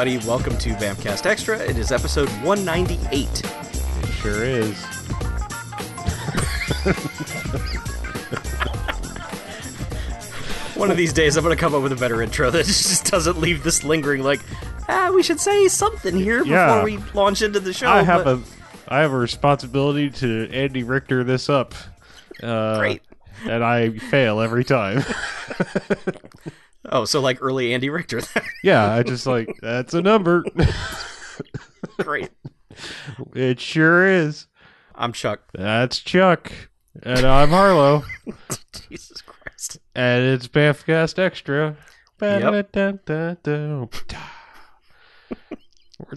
everybody. Welcome to VampCast Extra. It is episode 198. It sure is. One of these days, I'm going to come up with a better intro that just doesn't leave this lingering like, we should say something here before we launch into the show. I have a responsibility to Andy Richter this up. Great. And I fail every time. Oh, so like early Andy Richter. Yeah, I just like, that's a number. Great. It sure is. I'm Chuck. That's Chuck. And I'm Harlow. Jesus Christ. And it's Banffcast Extra. Yep.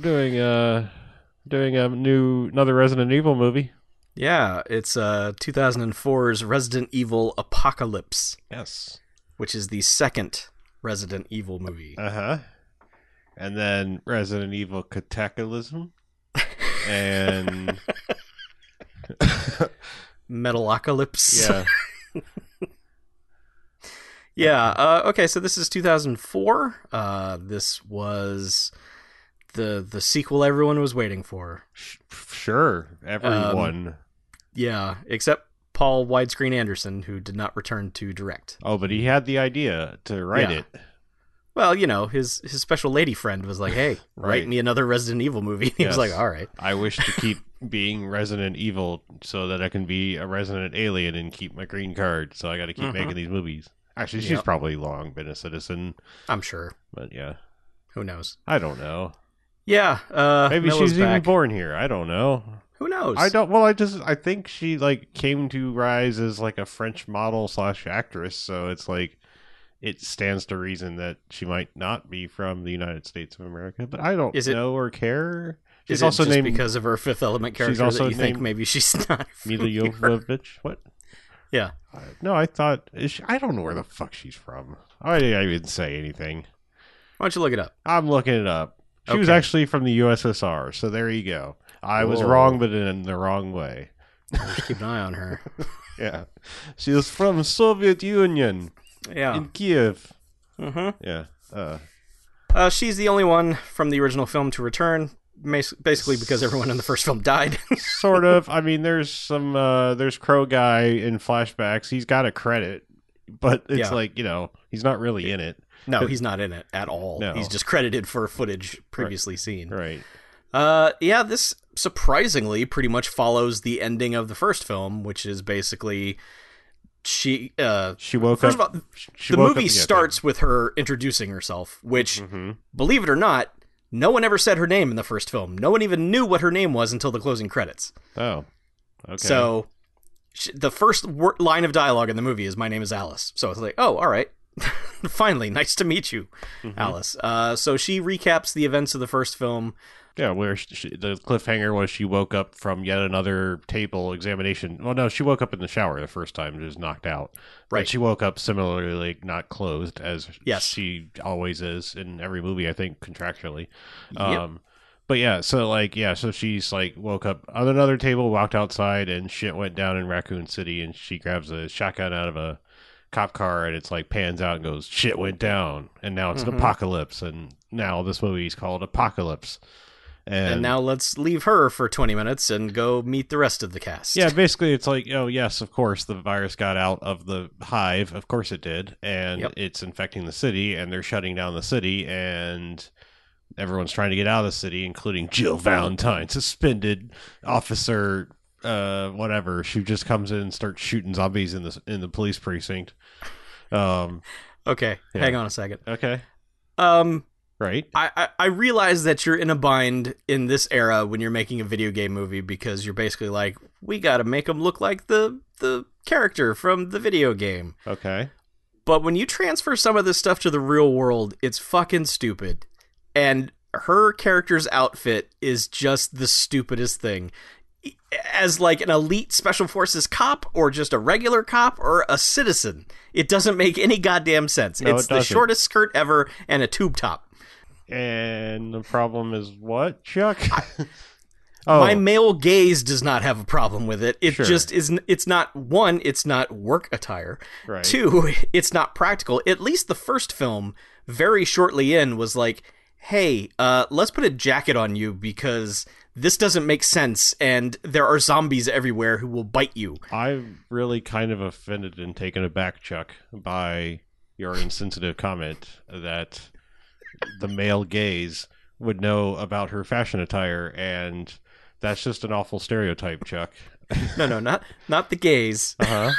We're doing another Resident Evil movie. Yeah, it's 2004's Resident Evil Apocalypse. Yes. Which is the second Resident Evil movie. Uh-huh. And then Resident Evil Cataclysm. And... Metalocalypse. Yeah. Yeah, okay, so this is 2004. This was... The sequel everyone was waiting for. Sure, everyone. Yeah, except Paul Widescreen Anderson, who did not return to direct. Oh, but he had the idea to write it. Well, you know, his special lady friend was like, hey, write me another Resident Evil movie. He was like, all right. I wish to keep being Resident Evil so that I can be a resident alien and keep my green card, so I got to keep making these movies. Actually, she's probably long been a citizen. I'm sure. But yeah. Who knows? I don't know. Yeah, maybe Milla's she's back. Even born here. I don't know. Who knows? I don't. Well, I think she like came to rise as like a French model / actress. So it's like it stands to reason that she might not be from the United States of America. But I don't know or care. She's also named because of her Fifth Element character. She's also think maybe she's not. Milla Jovovich. What? Yeah. No, I thought I don't know where the fuck she's from. I didn't even say anything. Why don't you look it up? I'm looking it up. She was actually from the USSR, so there you go. I was wrong, but in the wrong way. Just keep an eye on her. Yeah. She was from Soviet Union. Yeah. In Kiev. Mm-hmm. Yeah. She's the only one from the original film to return, basically because everyone in the first film died. Sort of. I mean, there's Crow Guy in flashbacks. He's got a credit, but it's like, you know, he's not really in it. No, he's not in it at all. No. He's just credited for footage previously seen. Right. Yeah, this surprisingly pretty much follows the ending of the first film, which is basically she woke first up. Of all, the movie starts with her introducing herself, which, believe it or not, no one ever said her name in the first film. No one even knew what her name was until the closing credits. Oh, okay. So the first line of dialogue in the movie is, "My name is Alice." So it's like, oh, all right. Finally, nice to meet you, Alice. So she recaps the events of the first film. Yeah, where the cliffhanger was she woke up from yet another table examination. Well, no, she woke up in the shower the first time, just knocked out. Right. But she woke up similarly not clothed, as she always is in every movie, I think, contractually. Yep. But yeah, so like, yeah, so she's like woke up on another table, walked outside, and shit went down in Raccoon City, and she grabs a shotgun out of a cop car, and it's like pans out and goes, shit went down, and now it's an apocalypse, and now this movie is called Apocalypse, and now let's leave her for 20 minutes and go meet the rest of the cast. Yeah, basically it's like, oh yes, of course the virus got out of the hive, of course it did, and it's infecting the city, and they're shutting down the city, and everyone's trying to get out of the city, including Jill Valentine, suspended officer whatever. She just comes in and starts shooting zombies in the police precinct. Okay, hang on a second. Okay. Right. I realize that you're in a bind in this era when you're making a video game movie, because you're basically like, we got to make them look like the character from the video game. Okay. But when you transfer some of this stuff to the real world, it's fucking stupid. And her character's outfit is just the stupidest thing. As like an elite special forces cop, or just a regular cop, or a citizen. It doesn't make any goddamn sense. No, it's the shortest skirt ever and a tube top. And the problem is what, Chuck? My male gaze does not have a problem with it. It just is. It's not, one, it's not work attire. Right. Two, it's not practical. At least the first film, very shortly in, was like, hey, let's put a jacket on you because this doesn't make sense and there are zombies everywhere who will bite you. I'm really kind of offended and taken aback, Chuck, by your insensitive comment that the male gaze would know about her fashion attire, and that's just an awful stereotype, Chuck. No, not the gaze. Uh-huh.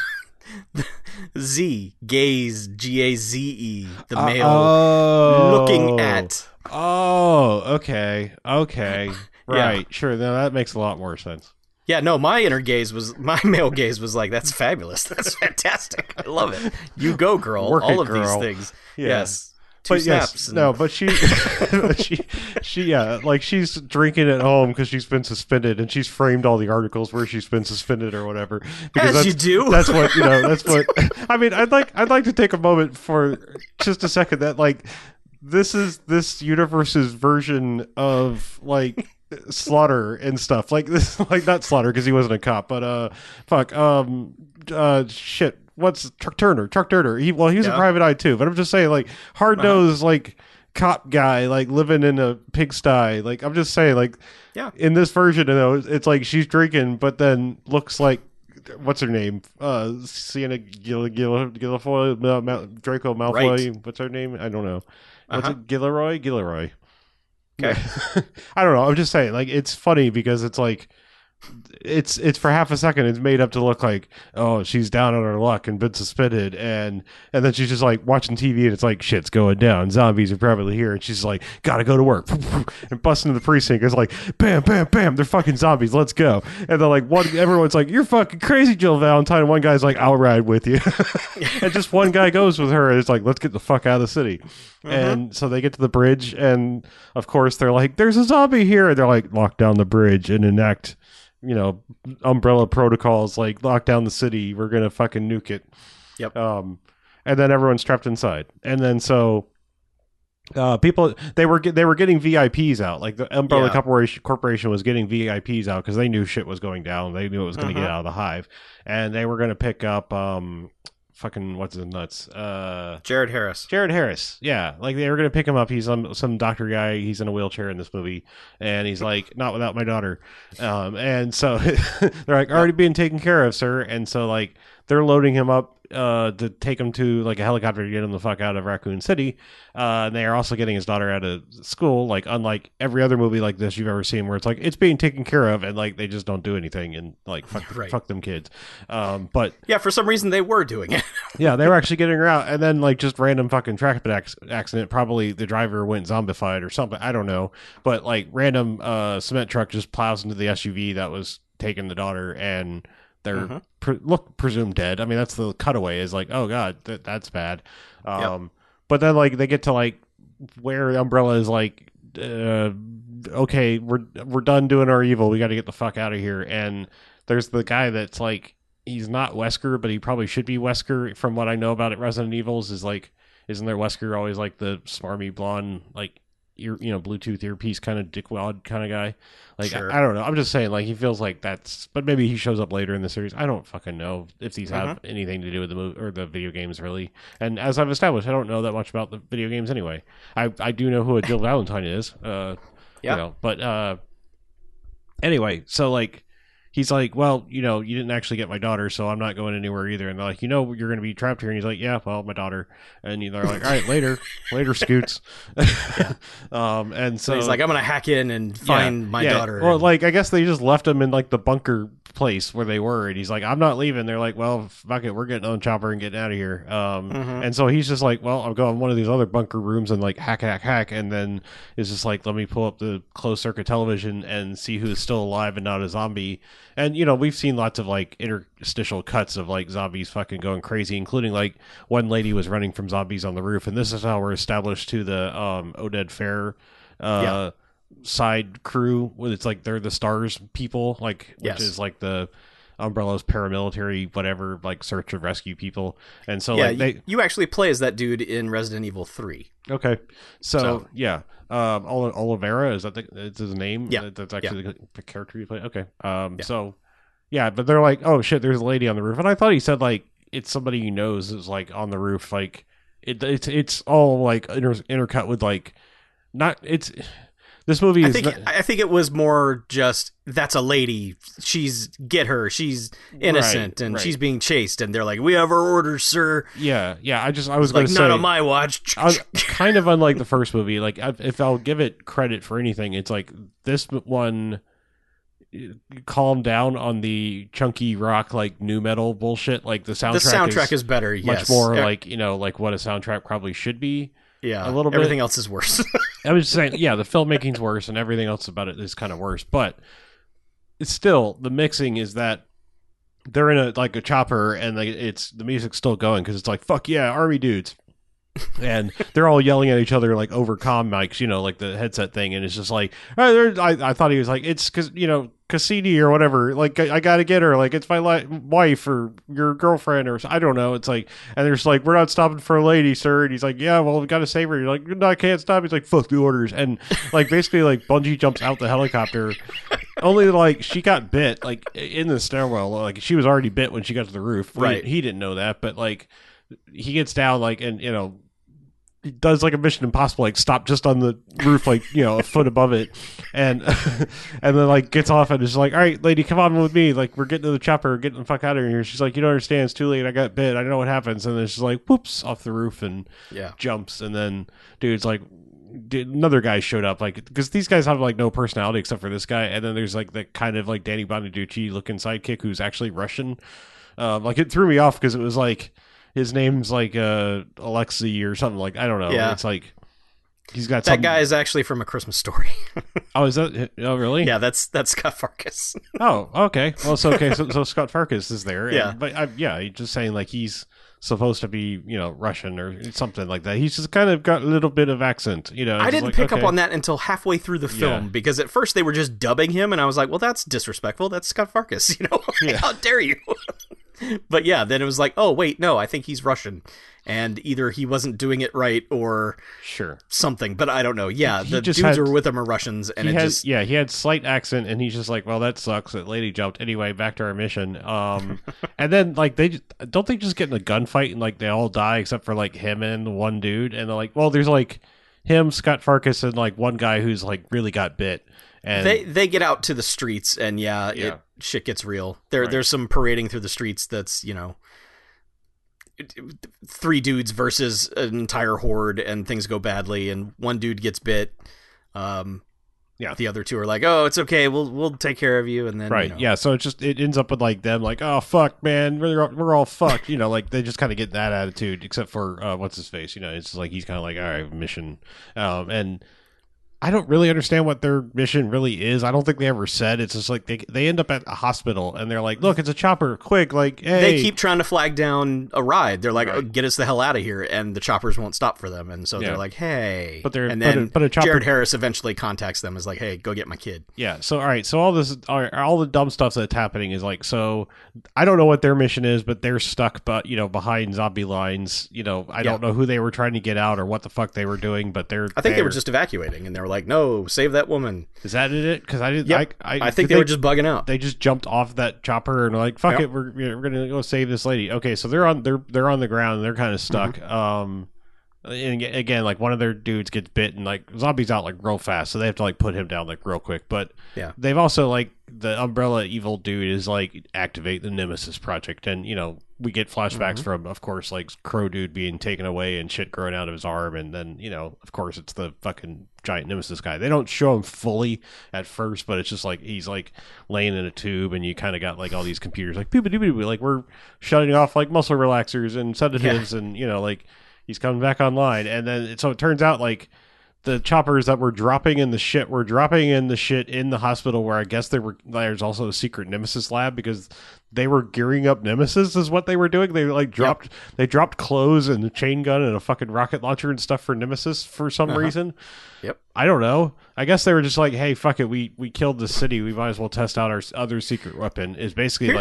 Z, gaze, G-A-Z-E, the male looking at. Oh, okay. Right, yeah. Sure, now that makes a lot more sense. Yeah, no, my male gaze was like, that's fabulous, that's fantastic, I love it. You go, girl, work all it, of girl. These things. Yeah. Yes. Two but snaps yes, and... no, but she, yeah, like she's drinking at home because she's been suspended, and she's framed all the articles where she's been suspended or whatever. Because as you do, that's what That's what I mean. I'd like to take a moment for just a second that like this is this universe's version of like Slaughter and stuff like this, like not Slaughter because he wasn't a cop, but shit. What's Truck Turner? He was a private eye too, but I'm just saying, like hard-nosed, like cop guy, like living in a pigsty. Like I'm just saying, like in this version, you know, it's like she's drinking, but then looks like what's her name, Sienna Gilfoyle, Draco Malfoy. Right. What's her name? I don't know. What's it, Gilroy? Okay, I don't know. I'm just saying, like it's funny because it's like. It's for half a second it's made up to look like, oh, she's down on her luck and been suspended, and then she's just like watching TV and it's like shit's going down, zombies are probably here, and she's like gotta go to work and bust into the precinct. It's like bam bam bam, they're fucking zombies, let's go. And they're like everyone's like, you're fucking crazy, Jill Valentine, and one guy's like, I'll ride with you. And just one guy goes with her and it's like, let's get the fuck out of the city. Mm-hmm. And so they get to the bridge and of course they're like, there's a zombie here, and they're like, lock down the bridge and enact Umbrella protocols, like lock down the city, we're gonna fucking nuke it. Yep. And then everyone's trapped inside, and then so people they were getting VIPs out, like the Umbrella Corporation was getting VIPs out because they knew shit was going down, they knew it was gonna get out of the hive, and they were gonna pick up fucking what's his nuts, Jared Harris, yeah, like they were gonna pick him up. He's some doctor guy, he's in a wheelchair in this movie, and he's like, not without my daughter, and so they're like, already being taken care of, sir. And so like they're loading him up to take him to like a helicopter to get him the fuck out of Raccoon City, and they are also getting his daughter out of school, like unlike every other movie like this you've ever seen where it's like it's being taken care of and like they just don't do anything and like fuck them kids, but yeah, for some reason they were doing it. Yeah, they were actually getting her out, and then like just random fucking traffic accident, probably the driver went zombified or something, I don't know, but like random cement truck just plows into the SUV that was taking the daughter, and they're presumed dead. I mean, that's the cutaway, is like, oh god, that's bad. But then like they get to like where Umbrella is like, okay, we're done doing our evil, we got to get the fuck out of here. And there's the guy that's like, he's not Wesker, but he probably should be Wesker from what I know about it. Resident Evils is like, isn't there Wesker always like the smarmy blonde, like ear, Bluetooth earpiece kind of dickwad kind of guy, like sure. I don't know, I'm just saying, like he feels like that's, but maybe he shows up later in the series, I don't fucking know if these have anything to do with the movie or the video games really, and as I've established, I don't know that much about the video games anyway. I do know who a Jill Valentine is, anyway, so like he's like, well, you didn't actually get my daughter, so I'm not going anywhere either. And they're like, you're going to be trapped here. And he's like, yeah, well, my daughter. And they're like, all right, later, Scoots. Yeah. And so he's like, I'm going to hack in and find my daughter. Well, like, I guess they just left him in like the bunker place where they were. And he's like, I'm not leaving. They're like, well, fuck it, we're getting on chopper and getting out of here. And so he's just like, well, I'll go in one of these other bunker rooms and like hack. And then it's just like, let me pull up the closed circuit television and see who's still alive and not a zombie. And, we've seen lots of, like, interstitial cuts of, like, zombies fucking going crazy, including, like, one lady was running from zombies on the roof. And this is how we're established to the Oded Fehr side crew. It's like they're the STARS people, like, which is, like, the Umbrella's paramilitary, whatever, like, search and rescue people. And so, yeah, like, you actually play as that dude in Resident Evil 3. Okay. So. Yeah. Oliveira, is his name? Yeah. That's actually the character you play. Okay. So yeah, but they're like, oh shit, there's a lady on the roof. And I thought he said like, it's somebody he knows is like on the roof. Like it's all like intercut with like not it's this movie is I think it was more just that's a lady. She's get her. She's innocent and she's being chased and they're like, "We have our orders, sir." Yeah. Yeah, I was going to say not on my watch. Kind of unlike the first movie. Like if I'll give it credit for anything, it's like this one calm down on the chunky rock like new metal bullshit. Like the soundtrack is better, much more like, you know, like what a soundtrack probably should be. Yeah, a little bit. Everything else is worse. I was saying, yeah, the filmmaking's worse and everything else about it is kind of worse, but it's still, the mixing is that they're in a chopper and it's the music's still going because it's like, fuck yeah, army dudes. And they're all yelling at each other like over comm mics, you know, like the headset thing. And it's just like, oh, I thought he was like, it's because, you know, Cassini or whatever. Like, I got to get her. Like, it's my wife or your girlfriend or I don't know. It's like, and they're just like, we're not stopping for a lady, sir. And he's like, yeah, well, we got to save her. You're like, no, I can't stop. He's like, fuck the orders. And like, basically, like, Bungie jumps out the helicopter. Only like she got bit, like in the stairwell. Like, she was already bit when she got to the roof. Right. He didn't know that, but like, he gets down, like, and, you know, he does like a Mission Impossible, like stop just on the roof, like, you know, a foot above it, and then like gets off and is like, all right, lady, come on with me, like we're getting to the chopper, getting the fuck out of here. She's like, you don't understand, it's too late, I got bit, I know what happens. And then she's like, whoops, off the roof and jumps. And then dude's like, another guy showed up, like, because these guys have like no personality except for this guy. And then there's like that kind of like Danny Bonaducci looking sidekick who's actually Russian. Like it threw me off because it was like, his name's like Alexi or something, like I don't know. Yeah. It's like he's got that guy is actually from A Christmas Story. Oh, is that? Oh, really? Yeah, that's Scut Farkus. Oh, okay. Well, it's okay. So Scut Farkus is there. Yeah, just saying like he's supposed to be, you know, Russian or something like that. He's just kind of got a little bit of accent, you know. I didn't pick up on that until halfway through the film because at first they were just dubbing him, and I was like, well, that's disrespectful. That's Scut Farkus. You know, how dare you? But yeah, then it was like, oh, wait, no, I think he's Russian. And either he wasn't doing it right or something, but I don't know. Yeah, the dudes who were with him are Russians. And he had slight accent, and he's just like, well, that sucks. That lady jumped. Anyway, back to our mission. And then, like, they just get in a gunfight and, like, they all die except for, like, him and one dude. And they're like, well, there's, like, him, Scut Farkus, and, like, one guy who's, like, really got bit. And they get out to the streets, and shit gets real. There's some parading through the streets that's, you know, three dudes versus an entire horde, and things go badly, and one dude gets bit. The other two are like, oh, it's okay, we'll take care of you. And then so it ends up with like them like, oh fuck man, we're all fucked, you know, like they just kind of get that attitude except for what's his face, you know, it's just like he's kind of like, all right, mission. And I don't really understand what their mission really is. I don't think they ever said. It's just like they end up at a hospital and they're like, look, it's a chopper, quick, like, hey. They keep trying to flag down a ride. They're like, oh, get us the hell out of here. And the choppers won't stop for them. And so they're like, hey. But then Jared Harris eventually contacts them, is like, hey, go get my kid. Yeah. So, all right. So all the dumb stuff that's happening is like, so I don't know what their mission is, but they're stuck, but, you know, behind zombie lines. You know, I don't know who they were trying to get out or what the fuck they were doing, but I think they were just evacuating, and they were like, no, save that woman. Is that it? Because I didn't. Yep. I think they were just bugging out. They just jumped off that chopper and were like, fuck it, we're gonna go save this lady. Okay, so they're on the ground. And they're kind of stuck. Mm-hmm. And again, like one of their dudes gets bit, and like zombies out like real fast, so they have to like put him down like real quick. But they've also like the Umbrella evil dude is like activate the Nemesis project, and you know we get flashbacks from, of course, like Crow dude being taken away and shit growing out of his arm, and then you know of course it's the fucking giant Nemesis guy. They don't show him fully at first, but it's just like he's like laying in a tube, and you kind of got like all these computers like like we're shutting off like muscle relaxers and sedatives, and you know like. He's coming back online, and then so it turns out like the choppers that were dropping in the shit were dropping in the shit in the hospital, where I guess there's also a secret Nemesis lab, because they were gearing up Nemesis is what they were doing. They like dropped clothes and a chain gun and a fucking rocket launcher and stuff for Nemesis for some reason. Yep, I don't know. I guess they were just like, hey, fuck it, we killed the city, we might as well test out our other secret weapon. Is basically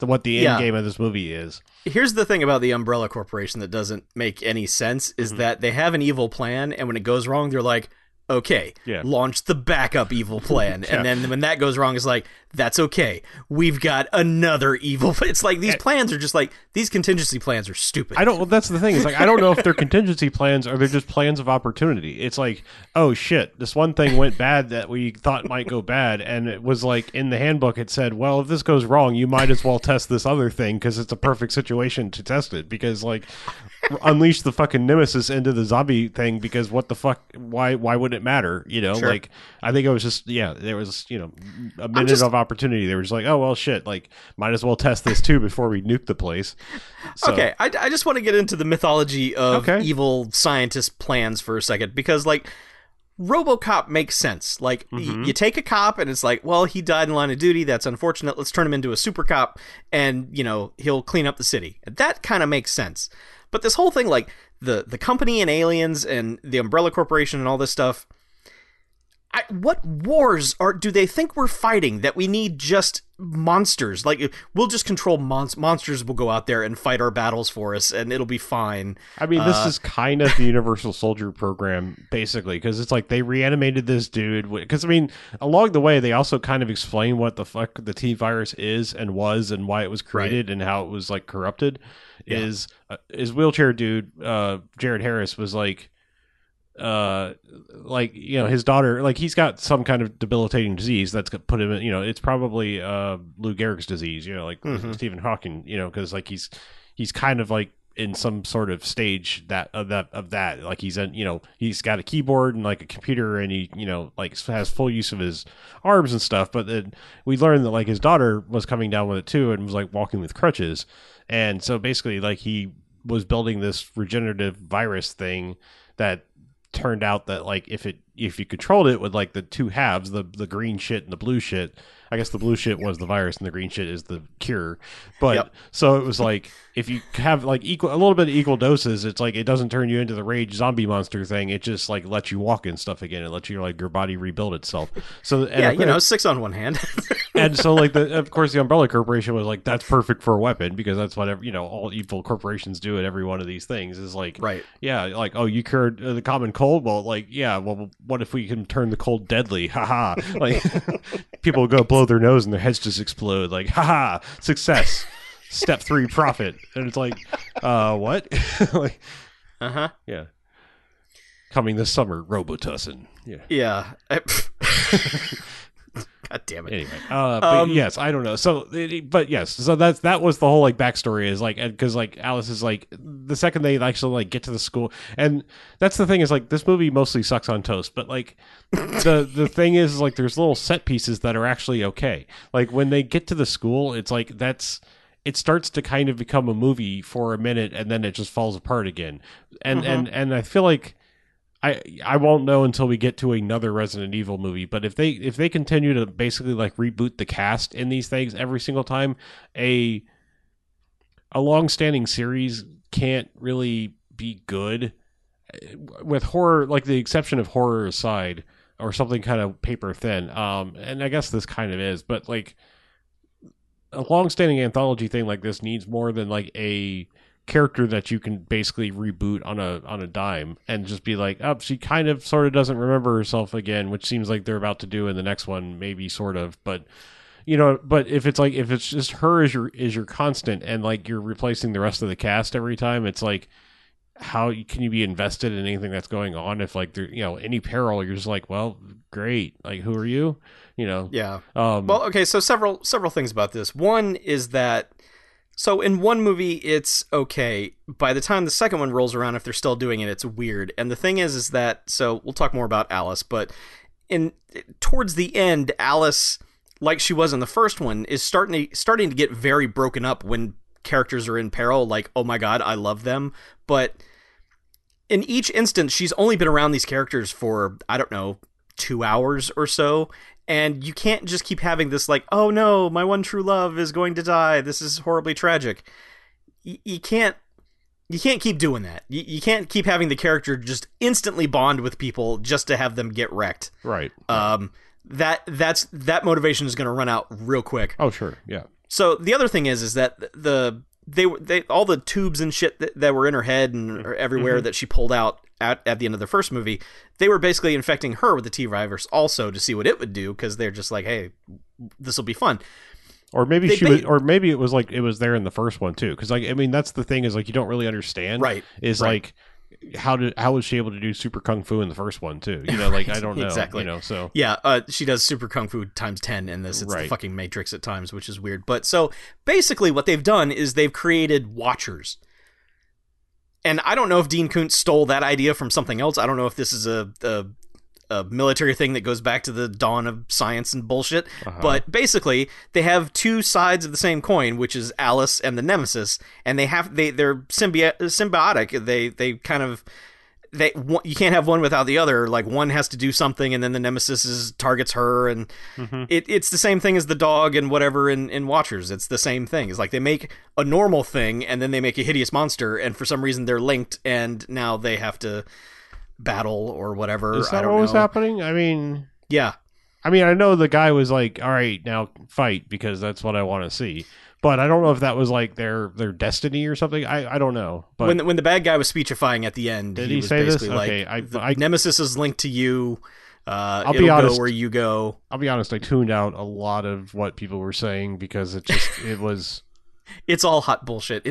what the end game of this movie is. Here's the thing about the Umbrella Corporation that doesn't make any sense is that they have an evil plan, and when it goes wrong, they're like, okay, launch the backup evil plan. And then when that goes wrong, it's like, that's okay. We've got another evil plan. It's like these plans are just like, these contingency plans are stupid. Well, that's the thing. It's like, I don't know if they're contingency plans or they're just plans of opportunity. It's like, oh shit, this one thing went bad that we thought might go bad. And it was like in the handbook, it said, well, if this goes wrong, you might as well test this other thing because it's a perfect situation to test it. Because like, unleash the fucking Nemesis into the zombie thing because what the fuck, why would it matter, you know? Like, I think it was just there was, you know, a minute of opportunity. They were just like, oh well shit, like might as well test this too before we nuke the place. So, okay, I just want to get into the mythology of evil scientist plans for a second, because like RoboCop makes sense. Like you take a cop and it's like, well, he died in line of duty, that's unfortunate, let's turn him into a super cop and, you know, he'll clean up the city. That kind of makes sense. But this whole thing, like the company and aliens and the Umbrella Corporation and all this stuff, what wars do they think we're fighting that we need just monsters? Like, we'll just control monsters will go out there and fight our battles for us and it'll be fine. I mean, this is kind of the Universal Soldier program, basically, because it's like they reanimated this dude. Because, I mean, along the way, they also kind of explain what the fuck the T-Virus is and was and why it was created and how it was, like, corrupted. Is wheelchair dude, Jared Harris, was like, you know, his daughter, like, he's got some kind of debilitating disease that's put him in, you know, it's probably Lou Gehrig's disease, you know, like Stephen Hawking, you know, because like he's kind of like in some sort of stage that like he's in, you know, he's got a keyboard and like a computer and he, you know, like has full use of his arms and stuff. But then we learned that like his daughter was coming down with it too and was like walking with crutches, and so basically like he was building this regenerative virus thing that turned out that like if you controlled it with like the two halves, the green shit and the blue shit, I guess the blue shit was the virus and the green shit is the cure. But so it was like if you have like a little bit of equal doses, it's like it doesn't turn you into the rage zombie monster thing. It just like lets you walk and stuff again. It lets you like your body rebuild itself. So and you know, six on one hand. And so like of course the Umbrella Corporation was like, that's perfect for a weapon, because that's what you know all evil corporations do at every one of these things is like like, oh, you cured the common cold, well like well what if we can turn the cold deadly? Haha. Like people go blow their nose and their heads just explode. Like, haha, success. Step 3, profit. And it's like, what? Like, yeah. Coming this summer, Robotussin. Yeah. God damn it. Anyway, but yes, I don't know. So, but yes, so that was the whole like backstory is like, because like Alice is like the second they actually like get to the school, and that's the thing is like this movie mostly sucks on toast, but like the thing is like there's little set pieces that are actually okay. Like when they get to the school, it's like it starts to kind of become a movie for a minute, and then it just falls apart again. And and I feel like. I won't know until we get to another Resident Evil movie, but if they continue to basically like reboot the cast in these things every single time, a long-standing series can't really be good. With horror, like the exception of horror aside, or something kind of paper thin. And I guess this kind of is, but like a long-standing anthology thing like this needs more than like a character that you can basically reboot on a dime and just be like, oh, she kind of sort of doesn't remember herself again, which seems like they're about to do in the next one, maybe sort of. But you know, but if it's like if it's just her as your constant and like you're replacing the rest of the cast every time, it's like how can you be invested in anything that's going on if like there, you know, any peril, you're just like, well, great, like who are you? You know? Yeah. Well, okay, so several things about this. One is that so in one movie, it's okay. By the time the second one rolls around, if they're still doing it, it's weird. And the thing is that, so we'll talk more about Alice, but towards the end, Alice, like she was in the first one, is starting to get very broken up when characters are in peril. Like, oh my God, I love them. But in each instance, she's only been around these characters for, I don't know, 2 hours or so. And you can't just keep having this like, oh no, my one true love is going to die, this is horribly tragic. You can't keep doing that. You can't keep having the character just instantly bond with people just to have them get wrecked. Right. That motivation is going to run out real quick. Oh sure, yeah. So the other thing is that they all the tubes and shit that were in her head and everywhere that she pulled out at the end of the first movie, they were basically infecting her with the T-Virus also to see what it would do, because they're just like, hey, this will be fun. Or maybe maybe it was like it was there in the first one too, because like I mean that's the thing is like you don't really understand, right? Like how was she able to do super kung fu in the first one too? You know, like I don't know exactly. You know, so yeah, she does super kung fu times 10 in this. It's the fucking Matrix at times, which is weird. But so basically, what they've done is they've created Watchers. And I don't know if Dean Koontz stole that idea from something else. I don't know if this is a military thing that goes back to the dawn of science and bullshit. But basically, they have two sides of the same coin, which is Alice and the Nemesis, and they're symbiotic. They you can't have one without the other. Like one has to do something, and then the Nemesis targets her, and it's the same thing as the dog and whatever in Watchers. It's the same thing. It's like they make a normal thing, and then they make a hideous monster, and for some reason they're linked, and now they have to battle or whatever. Is that what was happening? I mean, yeah. I mean, I know the guy was like, "All right, now fight," because that's what I want to see. But I don't know if that was like their destiny or something. I don't know. But when the bad guy was speechifying at the end, did he was say basically this? Okay, like, Nemesis is linked to you. I'll be honest. Go where you go. I'll be honest. I tuned out a lot of what people were saying because it just it was. It's all hot bullshit.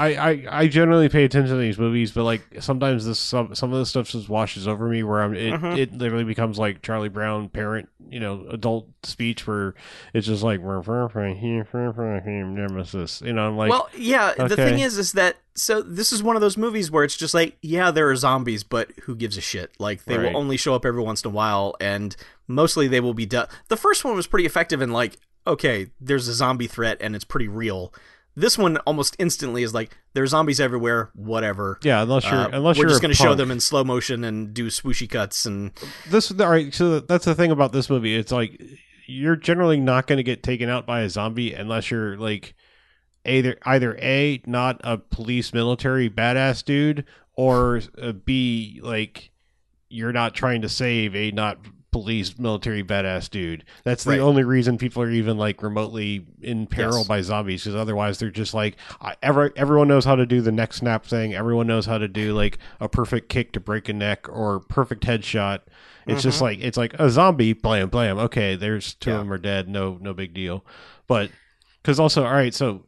I generally pay attention to these movies, but like sometimes some of this stuff just washes over me where it literally becomes like Charlie Brown parent, you know, adult speech where it's just like Nemesis, you know. I'm like, well, yeah. Okay. The thing is that so this is one of those movies where it's just like, yeah, there are zombies, but who gives a shit? Like they will only show up every once in a while, and mostly they will be done. The first one was pretty effective in like, okay, there's a zombie threat and it's pretty real. This one almost instantly is like there's zombies everywhere. Whatever. Yeah, unless you're just going to show them in slow motion and do swooshy cuts and this. All right, so that's the thing about this movie. It's like you're generally not going to get taken out by a zombie unless you're like either not a police military badass dude, or B, like you're not trying to save a not police military badass dude. That's the only reason people are even like remotely in peril by zombies, because otherwise they're just like everyone knows how to do the neck snap thing, everyone knows how to do like a perfect kick to break a neck or perfect headshot. It's just like it's like a zombie, blam blam, okay, there's two of them are dead, no big deal. But because also, all right, so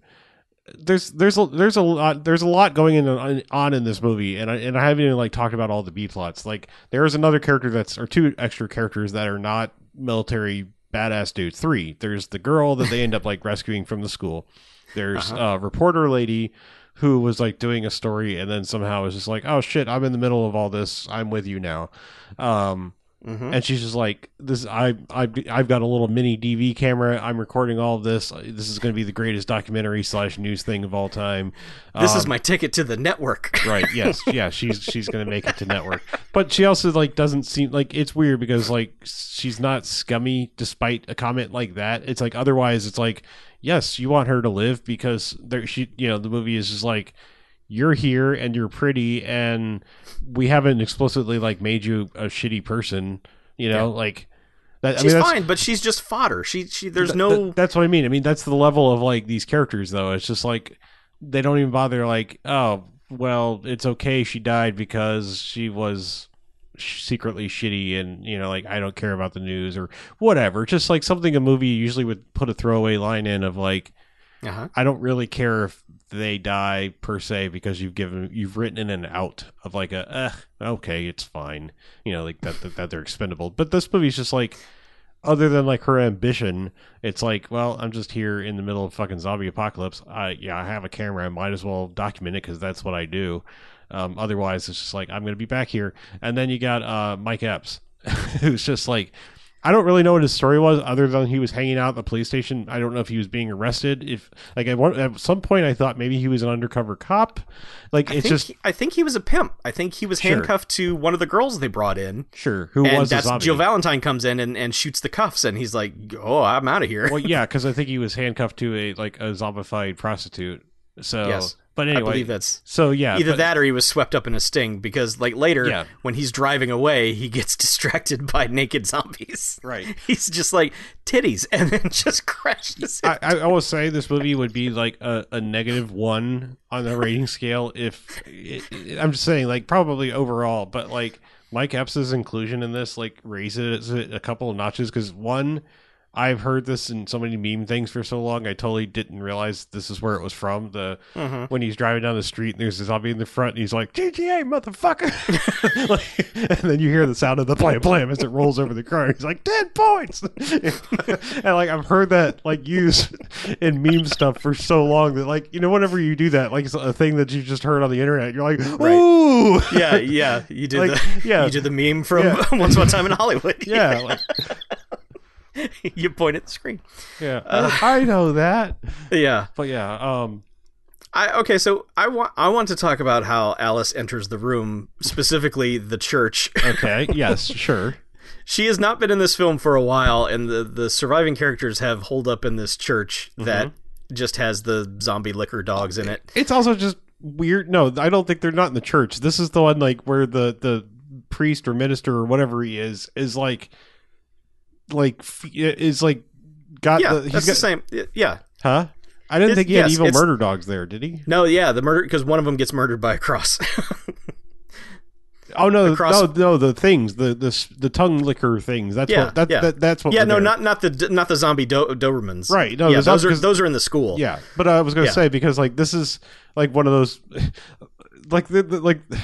there's a lot going on in this movie, and I haven't even like talked about all the B plots. Like there is another character or two extra characters that are not military badass dudes. Three. There's the girl that they end up like rescuing from the school. There's a reporter lady who was like doing a story, and then somehow is just like, oh shit, I'm in the middle of all this. I'm with you now. And she's just like, this. I've got a little mini DV camera. I'm recording all of this. This is going to be the greatest documentary / news thing of all time. This is my ticket to the network. Right? Yes. Yeah. She's going to make it to network. But she also like doesn't seem like it's weird because like she's not scummy despite a comment like that. It's like otherwise it's like yes, you want her to live because the movie is just like, you're here and you're pretty and we haven't explicitly like made you a shitty person, you know, like that. She's fine, but she's just fodder. That's what I mean. I mean, that's the level of like these characters though. It's just like, they don't even bother like, oh, well it's okay. She died because she was secretly shitty and, you know, like I don't care about the news or whatever. Just like something a movie usually would put a throwaway line in of like, I don't really care if they die per se because you've written in an out of like okay, it's fine, you know, like that they're expendable. But this movie's just like, other than like her ambition, it's like, well, I'm just here in the middle of fucking zombie apocalypse. I have a camera, I might as well document it because that's what I do. Otherwise it's just like, I'm gonna be back here. And then you got Mike Epps who's just like, I don't really know what his story was other than he was hanging out at the police station. I don't know if he was being arrested. If like at some point I thought maybe he was an undercover cop. Like I think he was a pimp. I think he was handcuffed to one of the girls they brought in. Sure. Who was a zombie. Jill Valentine comes in and shoots the cuffs and he's like, "Oh, I'm out of here." Well, yeah, cuz I think he was handcuffed to a zombified prostitute. So yes. But anyway, I believe that's so. Yeah, either that or he was swept up in a sting because, like, later when he's driving away, he gets distracted by naked zombies. Right, he's just like titties, and then just crashes. I will say this movie would be like a -1 on the rating scale if I'm just saying, like, probably overall, but like Mike Epps' inclusion in this like raises it a couple of notches because one, I've heard this in so many meme things for so long, I totally didn't realize this is where it was from. The when he's driving down the street and there's a zombie in the front, and he's like, GTA, motherfucker! Like, and then you hear the sound of the blam blam as it rolls over the car. And he's like, 10 points! And like, I've heard that like used in meme stuff for so long that, like, you know, whenever you do that, like, it's a thing that you just heard on the internet, you're like, ooh! Right. Yeah, yeah. You did, like, you did the meme from Once Upon a Time in Hollywood. Yeah, like... You point at the screen. Yeah, I know that. Yeah, but yeah. I want to talk about how Alice enters the room, specifically the church. Okay. Yes. Sure. She has not been in this film for a while, and the surviving characters have holed up in this church that just has the zombie liquor dogs in it. It's also just weird. No, I don't think they're not in the church. This is the one like where the priest or minister or whatever he is He's got the same. Yeah. Huh? I didn't think he had evil murder dogs there, did he? No, yeah, the murder, because one of them gets murdered by a cross. Oh no, the things, the tongue licker things. That's that's what. Yeah, no, not the zombie Dobermans. Right. No, yeah, those are in the school. Yeah, but I was going to say because like this is like one of those. Like the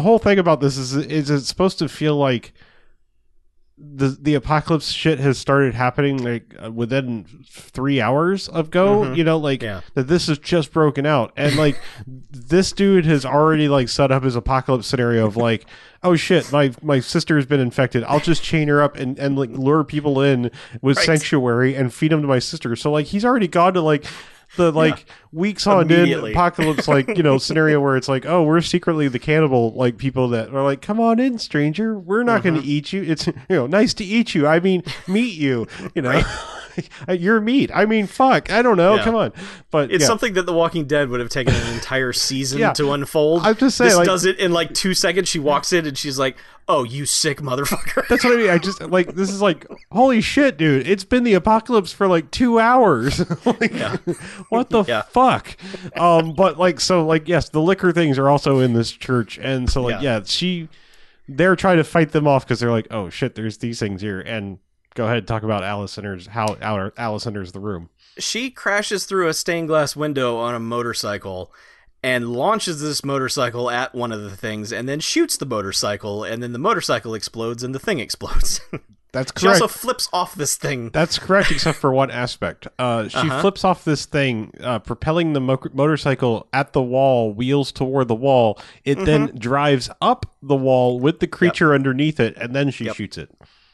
whole thing about this is it's supposed to feel like the apocalypse shit has started happening like within 3 hours of go, you know, like that this is just broken out. And like this dude has already like set up his apocalypse scenario of like, oh shit, my sister has been infected. I'll just chain her up and like lure people in with sanctuary and feed them to my sister. So like, he's already gone to like the like weeks on end apocalypse, like, you know, scenario where it's like, oh, we're secretly the cannibal, like people that are like, come on in, stranger, we're not going to eat you. It's, you know, nice to eat you. I mean, meet you, you know, you're meat. I mean, fuck, I don't know. Come on. But it's something that The Walking Dead would have taken an entire season to unfold. I'm just saying, this like, does it in like 2 seconds. She walks in and she's like, oh, you sick motherfucker. That's what I mean. I just like, this is like, holy shit, dude, it's been the apocalypse for like 2 hours. Like, what the fuck? But like, so like, yes, the liquor things are also in this church. And so like, they're trying to fight them off because they're like, oh shit, there's these things here. And go ahead and talk about how Alice enters the room. She crashes through a stained glass window on a motorcycle and launches this motorcycle at one of the things and then shoots the motorcycle, and then the motorcycle explodes and the thing explodes. That's correct. She also flips off this thing. That's correct, except for one aspect. She flips off this thing, propelling the motorcycle at the wall, wheels toward the wall. It then drives up the wall with the creature underneath it, and then she shoots it.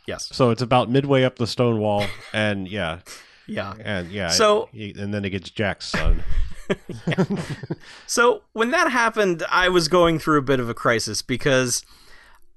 Yes. So it's about midway up the stone wall, and So and then it gets Jack's son. So when that happened, I was going through a bit of a crisis because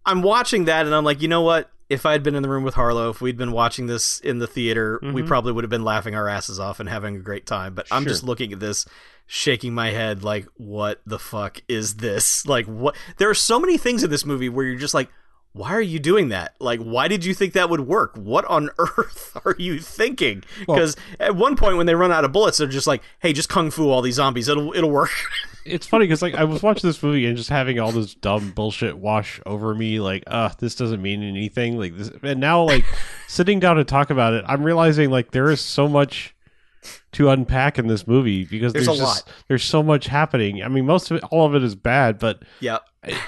I'm watching that and I'm like, you know what? If I'd been in the room with Harlow, if we'd been watching this in the theater, we probably would have been laughing our asses off and having a great time. But I'm just looking at this, shaking my head like, what the fuck is this? Like, what? There are so many things in this movie where you're just like, why are you doing that? Like, why did you think that would work? What on earth are you thinking? Because at one point when they run out of bullets, they're just like, hey, just kung fu all these zombies. It'll work. It's funny because like I was watching this movie and just having all this dumb bullshit wash over me. Like, this doesn't mean anything. Like this, and now like sitting down to talk about it, I'm realizing like there is so much to unpack in this movie because there's so much happening. I mean, most of it, all of it is bad, but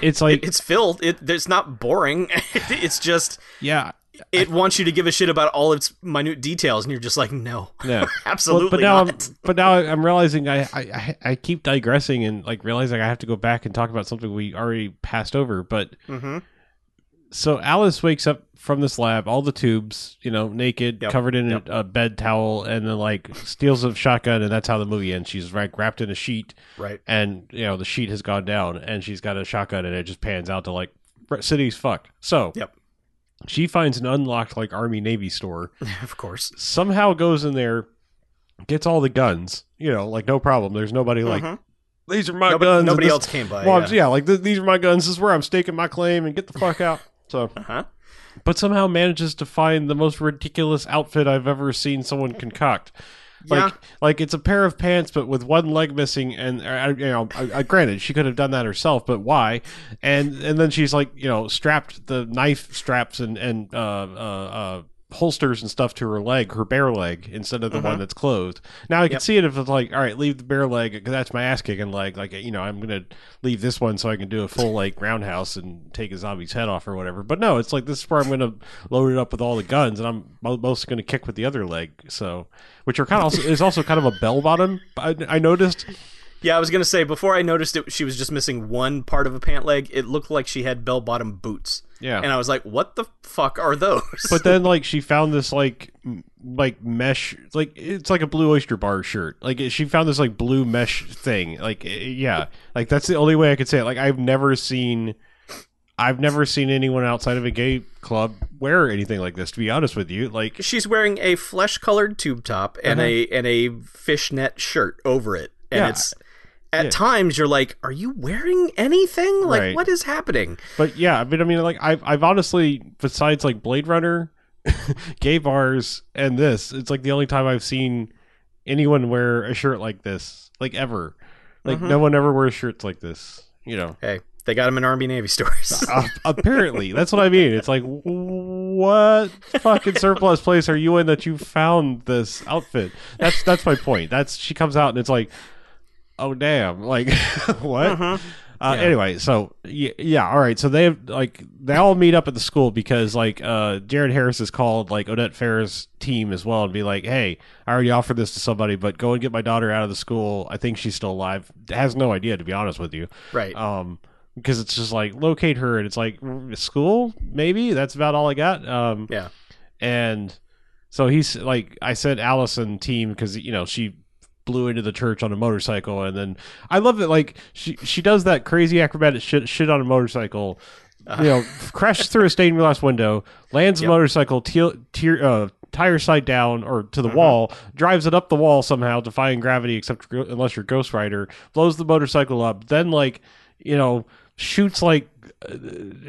it's like it's filled. It's not boring. It's just It wants you to give a shit about all its minute details, and you're just like, no, absolutely not. But now I'm realizing I keep digressing and like realizing I have to go back and talk about something we already passed over. But so Alice wakes up from this lab, all the tubes, you know, naked, covered in a bed towel, and then like steals a shotgun, and that's how the movie ends. She's like wrapped in a sheet, right? And you know the sheet has gone down, and she's got a shotgun, and it just pans out to like city's fucked. So she finds an unlocked like Army Navy store, of course. Somehow goes in there, gets all the guns, you know, like no problem. There's nobody like these are my guns. Nobody else came by. Well, yeah, like these are my guns. This is where I'm staking my claim, and get the fuck out. So, but somehow manages to find the most ridiculous outfit I've ever seen someone concoct. Like, it's a pair of pants, but with one leg missing. And granted, she could have done that herself, but why? And then she's like, you know, strapped the knife straps and holsters and stuff to her leg, her bare leg, instead of the one that's closed. Now I can see it if it's like, all right, leave the bare leg because that's my ass kicking leg. Like, you know, I'm gonna leave this one so I can do a full like roundhouse and take a zombie's head off or whatever. But no, it's like this is where I'm gonna load it up with all the guns, and I'm mostly gonna kick with the other leg. So, which are kind of is also kind of a bell bottom. I noticed. Yeah, I was gonna say before I noticed it, she was just missing one part of a pant leg. It looked like she had bell bottom boots. Yeah, and I was like, "What the fuck are those?" But then, like, she found this like mesh, like it's like a Blue Oyster Bar shirt. Like she found this like blue mesh thing. Like, yeah, like that's the only way I could say it. Like I've never seen anyone outside of a gay club wear anything like this. To be honest with you, like she's wearing a flesh-colored tube top and a fishnet shirt over it, and it's. At times, you're like, "Are you wearing anything? Like, what is happening?" But yeah, I mean, like, I've honestly, besides like Blade Runner, gay bars, and this, it's like the only time I've seen anyone wear a shirt like this, like ever. Like, no one ever wears shirts like this, you know. Hey, they got them in Army Navy stores. Apparently, that's what I mean. It's like, what fucking surplus place are you in that you found this outfit? That's my point. She comes out and it's like. Oh damn! Like what? Anyway, so yeah, all right. So they all meet up at the school because like Jared Harris has called like Odette Fehr's team as well and be like, "Hey, I already offered this to somebody, but go and get my daughter out of the school. I think she's still alive." Has no idea, to be honest with you, right? Because it's just like locate her, and it's like school. Maybe that's about all I got. And so he's like, I said, Allison team because you know she. Blew into the church on a motorcycle, and then I love that like she does that crazy acrobatic shit on a motorcycle, you know, crashes through a stained glass window, lands the motorcycle tire side down or to the wall, drives it up the wall somehow, defying gravity except unless you're Ghost Rider, blows the motorcycle up, then like you know shoots like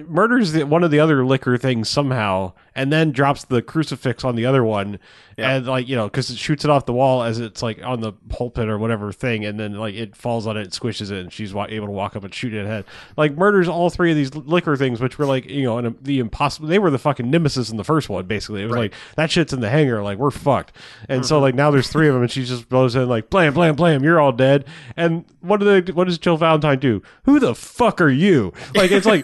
murders one of the other liquor things somehow, and then drops the crucifix on the other one, and like you know, because it shoots it off the wall as it's like on the pulpit or whatever thing, and then like it falls on it, and squishes it, and she's able to walk up and shoot it ahead. Like murders all three of these liquor things, which were like you know, the impossible. They were the fucking Nemesis in the first one. Basically, it was like that shit's in the hangar. Like we're fucked, and so like now there's three of them, and she just blows in like blam blam blam. You're all dead. And what does Jill Valentine do? Who the fuck are you? Like. It's like,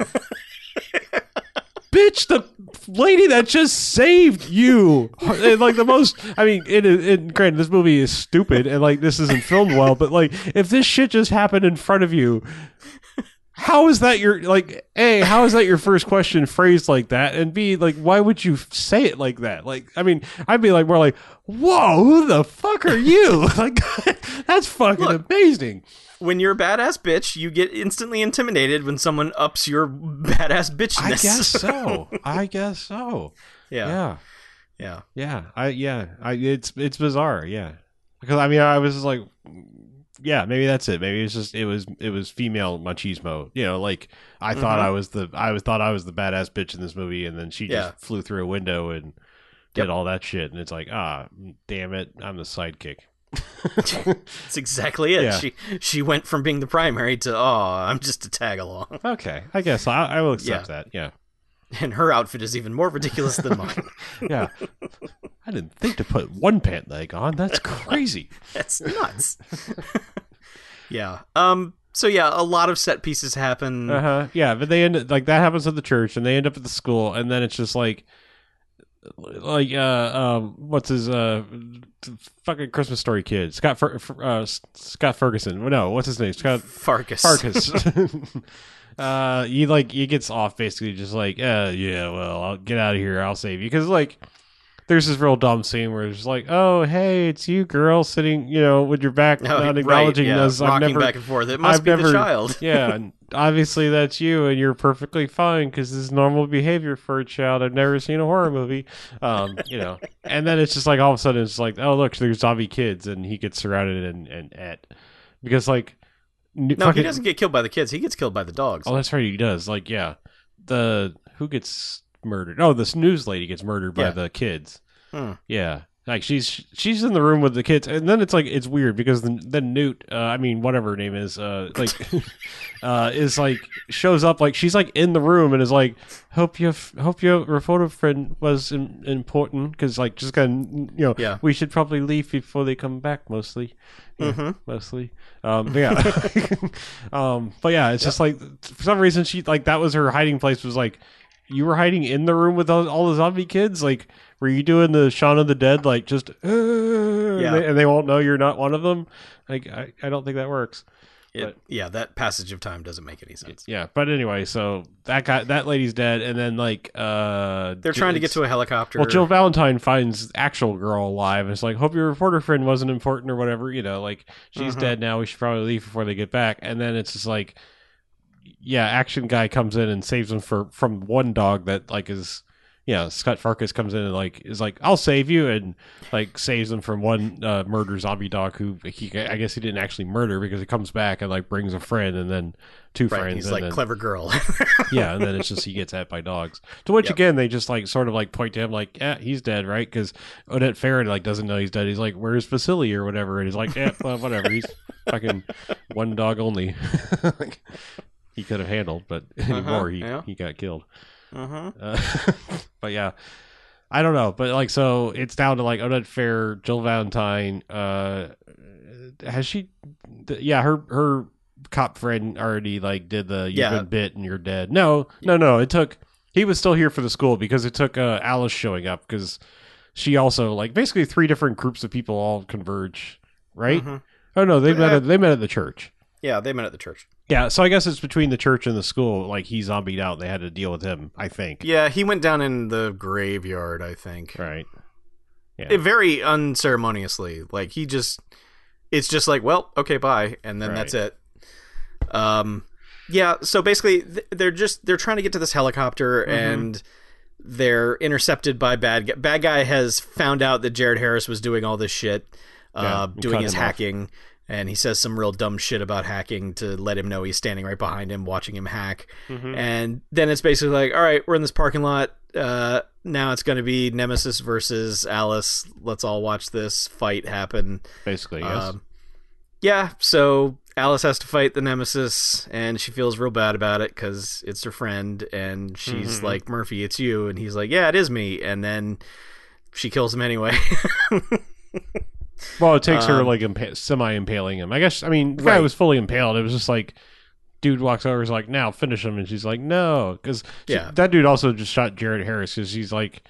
bitch, the lady that just saved you. And like the most, I mean, granted, this movie is stupid and like this isn't filmed well, but like if this shit just happened in front of you, how is that your, like, A, how is that your first question phrased like that? And B, like, why would you say it like that? Like, I mean, I'd be like, more like, whoa, who the fuck are you? Like, that's fucking amazing. When you're a badass bitch, you get instantly intimidated when someone ups your badass bitchness. I guess so. Yeah. It's bizarre. Yeah. Because I mean, I was just like, yeah, maybe that's it. Maybe it's just it was female machismo. You know, like I thought I was the badass bitch in this movie, and then she just flew through a window and did all that shit, and it's like, ah, damn it, I'm the sidekick. That's exactly it. Yeah. She went from being the primary to I'm just a tag along. Okay, I guess I will accept that. Yeah, and her outfit is even more ridiculous than mine. Yeah, I didn't think to put one pant leg on. That's crazy. That's nuts. Yeah. So yeah, a lot of set pieces happen. Yeah, but they end like that happens at the church, and they end up at the school, and then it's just like. What's his fucking Christmas Story kid? Scut Farkus. No, what's his name? Scut Farkus. He gets off basically, just like yeah, well, I'll get out of here. I'll save you because like there's this real dumb scene where it's just like, oh hey, it's you girl sitting, you know, with your back not acknowledging us, rocking back and forth. It must be the child. Yeah. Obviously, that's you, and you're perfectly fine because this is normal behavior for a child. I've never seen a horror movie, you know. And then it's just like all of a sudden, it's like, oh look, there's zombie kids, and he gets surrounded and at because like No, he doesn't get killed by the kids. He gets killed by the dogs. Oh, that's right. He does. Like, yeah. Who gets murdered? Oh, this news lady gets murdered by the kids. Hmm. Yeah. Like, she's in the room with the kids. And then it's like, it's weird because then Newt, whatever her name is, is like, shows up, like, she's like in the room and is like, hope your photo friend was important because, like, just kind of, we should probably leave before they come back mostly. Yeah, mostly. Just like, for some reason, she, like, that was her hiding place, was like, you were hiding in the room with all the zombie kids? Like, were you doing the Shaun of the Dead, like, just, and they won't know you're not one of them? Like, I don't think that works. That passage of time doesn't make any sense. Yeah, but anyway, so that lady's dead, and then, like... they're trying to get to a helicopter. Well, Jill Valentine finds the actual girl alive, and it's like, hope your reporter friend wasn't important or whatever, you know, like, she's dead now, we should probably leave before they get back. And then it's just like... Yeah, action guy comes in and saves him from one dog that, like, is... Yeah, Scut Farkus comes in and, like, is like, I'll save you, and, like, saves him from one murder zombie dog who, I guess he didn't actually murder because he comes back and, like, brings a friend and then two friends. He's like, clever girl. Yeah, and then it's just he gets at by dogs. To which, again, they just, like, sort of, like, point to him, like, yeah, he's dead, right? Because Oded Fehr, like, doesn't know he's dead. He's like, where's Vasily or whatever? And he's like, yeah, well, whatever. He's fucking one dog only. Like, he could have handled, but anymore he got killed. But yeah, I don't know. But like, so it's down to like Oded Fehr, Jill Valentine. Her cop friend already like did the you've been bit and you're dead. No. He was still here for the school because it took Alice showing up because she also like basically three different groups of people all converge, right? Oh no, they met at the church. Yeah, they met at the church. Yeah, so I guess it's between the church and the school. Like, he zombied out and they had to deal with him, I think. Yeah, he went down in the graveyard, I think. Right. Yeah. Very unceremoniously. Like, he just... It's just like, well, okay, bye. And then that's it. Yeah, so basically, they're trying to get to this helicopter and... They're intercepted by bad guy. Bad guy has found out that Jared Harris was doing all this shit. Doing his hacking. Off. And he says some real dumb shit about hacking to let him know he's standing right behind him, watching him hack. And then it's basically like, all right, we're in this parking lot. Now it's going to be Nemesis versus Alice. Let's all watch this fight happen. Basically, yes. So Alice has to fight the Nemesis, and she feels real bad about it because it's her friend. And she's like, Murphy, it's you. And he's like, yeah, it is me. And then she kills him anyway. Well, it takes her like semi-impaling him. I guess, the guy was fully impaled. It was just like, dude walks over, is like, now finish him. And she's like, no. Because that dude also just shot Jared Harris because she's like,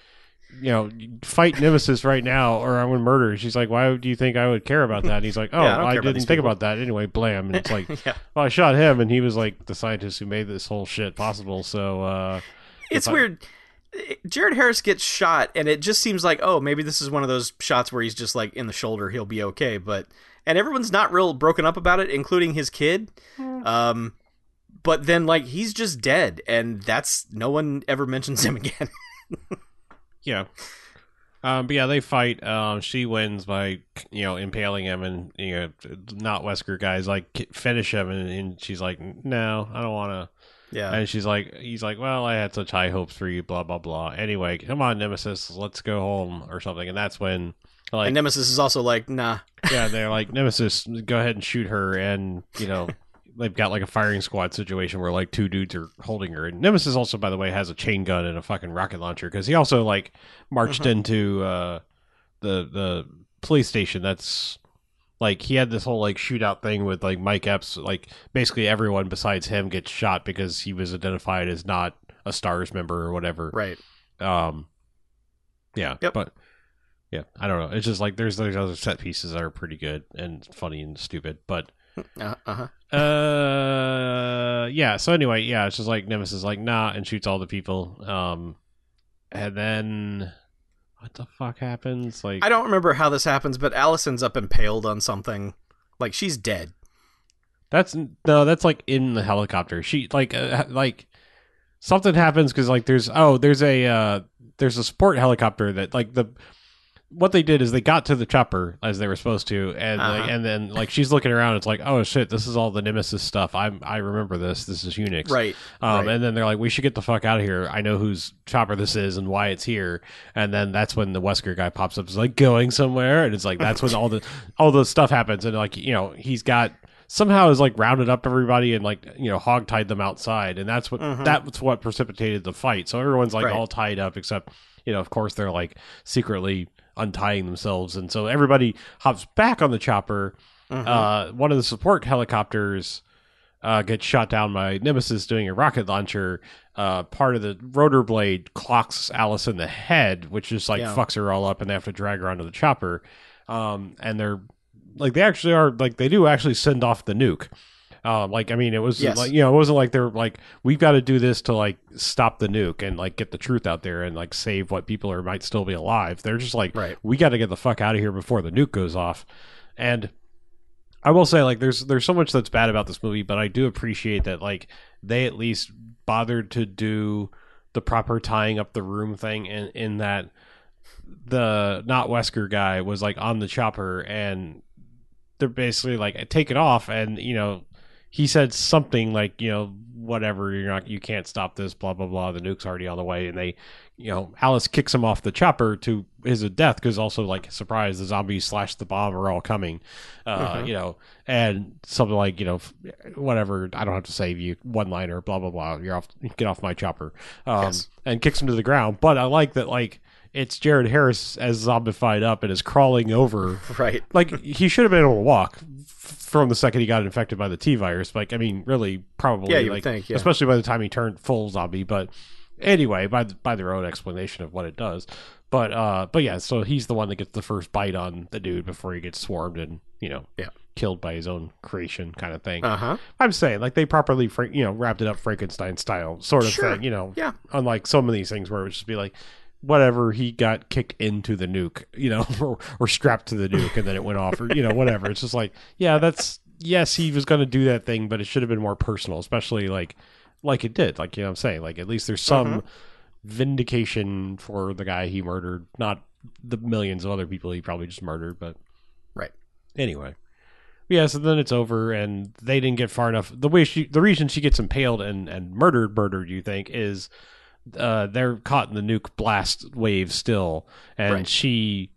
you know, fight Nemesis right now or I would murder her. She's like, why do you think I would care about that? And he's like, oh, I didn't think about that. Anyway, blam. And it's like, well, I shot him. And he was like the scientist who made this whole shit possible. So it's weird. Jared Harris gets shot and it just seems like, oh, maybe this is one of those shots where he's just like in the shoulder, he'll be okay. And everyone's not real broken up about it, including his kid. But then like, he's just dead and no one ever mentions him again. They fight. She wins by, impaling him and, not Wesker guys like finish him. And she's like, no, I don't want to. Yeah, and he's like, well, I had such high hopes for you, blah blah blah. Anyway, come on, Nemesis, let's go home or something. And that's when, like, and Nemesis is also like, nah. Yeah, they're like, Nemesis, go ahead and shoot her, and they've got like a firing squad situation where like two dudes are holding her. And Nemesis also, by the way, has a chain gun and a fucking rocket launcher because he also like marched into the police station. That's like, he had this whole, like, shootout thing with, like, Mike Epps. Like, basically everyone besides him gets shot because he was identified as not a STARS member or whatever. Right. But, yeah, I don't know. It's just, like, there's those other set pieces that are pretty good and funny and stupid, but... so, anyway, yeah, it's just, like, Nemesis, like, nah, and shoots all the people. And then... What the fuck happens? Like, I don't remember how this happens, but Alice ends up impaled on something. Like, she's dead. That's like in the helicopter. She like something happens because like there's a sport helicopter that like the what they did is they got to the chopper as they were supposed to, and like, and then like she's looking around, it's like, oh shit, this is all the Nemesis stuff. I remember this. This is Unix, right? And then they're like, we should get the fuck out of here. I know whose chopper this is and why it's here. And then that's when the Wesker guy pops up, is like going somewhere, and it's like that's when all the stuff happens, and like, you know, he's got. Somehow is like rounded up everybody and like, you know, hogtied them outside, and that's what that's what precipitated the fight. So everyone's like all tied up except, you know, of course they're like secretly untying themselves, and so everybody hops back on the chopper. One of the support helicopters gets shot down by Nemesis doing a rocket launcher. Part of the rotor blade clocks Alice in the head, which just like fucks her all up, and they have to drag her onto the chopper. And they're like, they actually are, like, they do actually send off the nuke. Like, I mean, it was like, you know, it wasn't like they're like, we've got to do this to like stop the nuke and like get the truth out there and like save what people are might still be alive. They're just like, we got to get the fuck out of here before the nuke goes off. And I will say, like, there's so much that's bad about this movie, but I do appreciate that, like, they at least bothered to do the proper tying up the room thing, in that the not Wesker guy was like on the chopper, and they're basically like, take it off, and, you know, he said something like, you know, whatever, you can't stop this, blah blah blah, the nuke's already on the way, and they, you know, Alice kicks him off the chopper to his death, because also, like, surprise, the zombies slash the bomb are all coming, you know, and something like, you know, whatever, I don't have to save you, one liner, blah blah blah, you're off, get off my chopper, and kicks him to the ground. But I like that, like, it's Jared Harris as zombified up and is crawling over. Like, he should have been able to walk from the second he got infected by the T-Virus. Like, I mean, really, probably. Yeah, you would think, yeah. Especially by the time he turned full zombie. But anyway, by their own explanation of what it does. But yeah, so he's the one that gets the first bite on the dude before he gets swarmed and, you know, killed by his own creation kind of thing. I'm saying, like, they properly, you know, wrapped it up Frankenstein style sort of thing, you know. Unlike some of these things where it would just be like, whatever, he got kicked into the nuke, you know, or strapped to the nuke, and then it went off, or, you know, whatever. It's just like, yeah, that's, yes, he was going to do that thing, but it should have been more personal, especially like it did. Like, you know what I'm saying? Like, at least there's some vindication for the guy he murdered, not the millions of other people he probably just murdered, but. Anyway. Yeah, so then it's over, and they didn't get far enough. The reason she gets impaled and murdered, you think, is they're caught in the nuke blast wave still, and she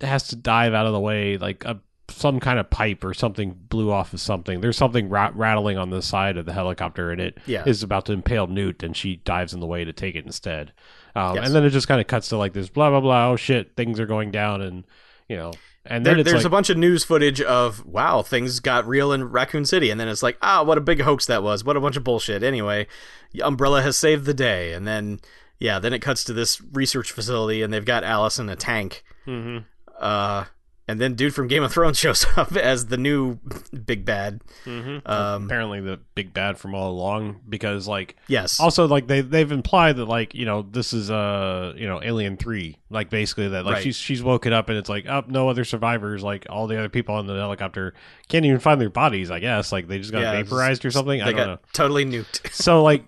has to dive out of the way, like some kind of pipe or something blew off of something. There's something rattling on the side of the helicopter, and it is about to impale Newt, and she dives in the way to take it instead. And then it just kind of cuts to like this blah blah blah, oh shit, things are going down, and, you know, and then there's like a bunch of news footage of, wow, things got real in Raccoon City, and then it's like, ah, what a big hoax that was, what a bunch of bullshit. Anyway, Umbrella has saved the day, and then then it cuts to this research facility, and they've got Alice in a tank, and then dude from Game of Thrones shows up as the new big bad. Apparently the big bad from all along, because, like, also, like, they've implied that, like, you know, this is you know, Alien 3, like, basically that, like, she's woken up, and it's like, oh, no other survivors, like, all the other people on the helicopter can't even find their bodies, I guess, like, they just got vaporized or something. I don't know. Totally nuked. So, like,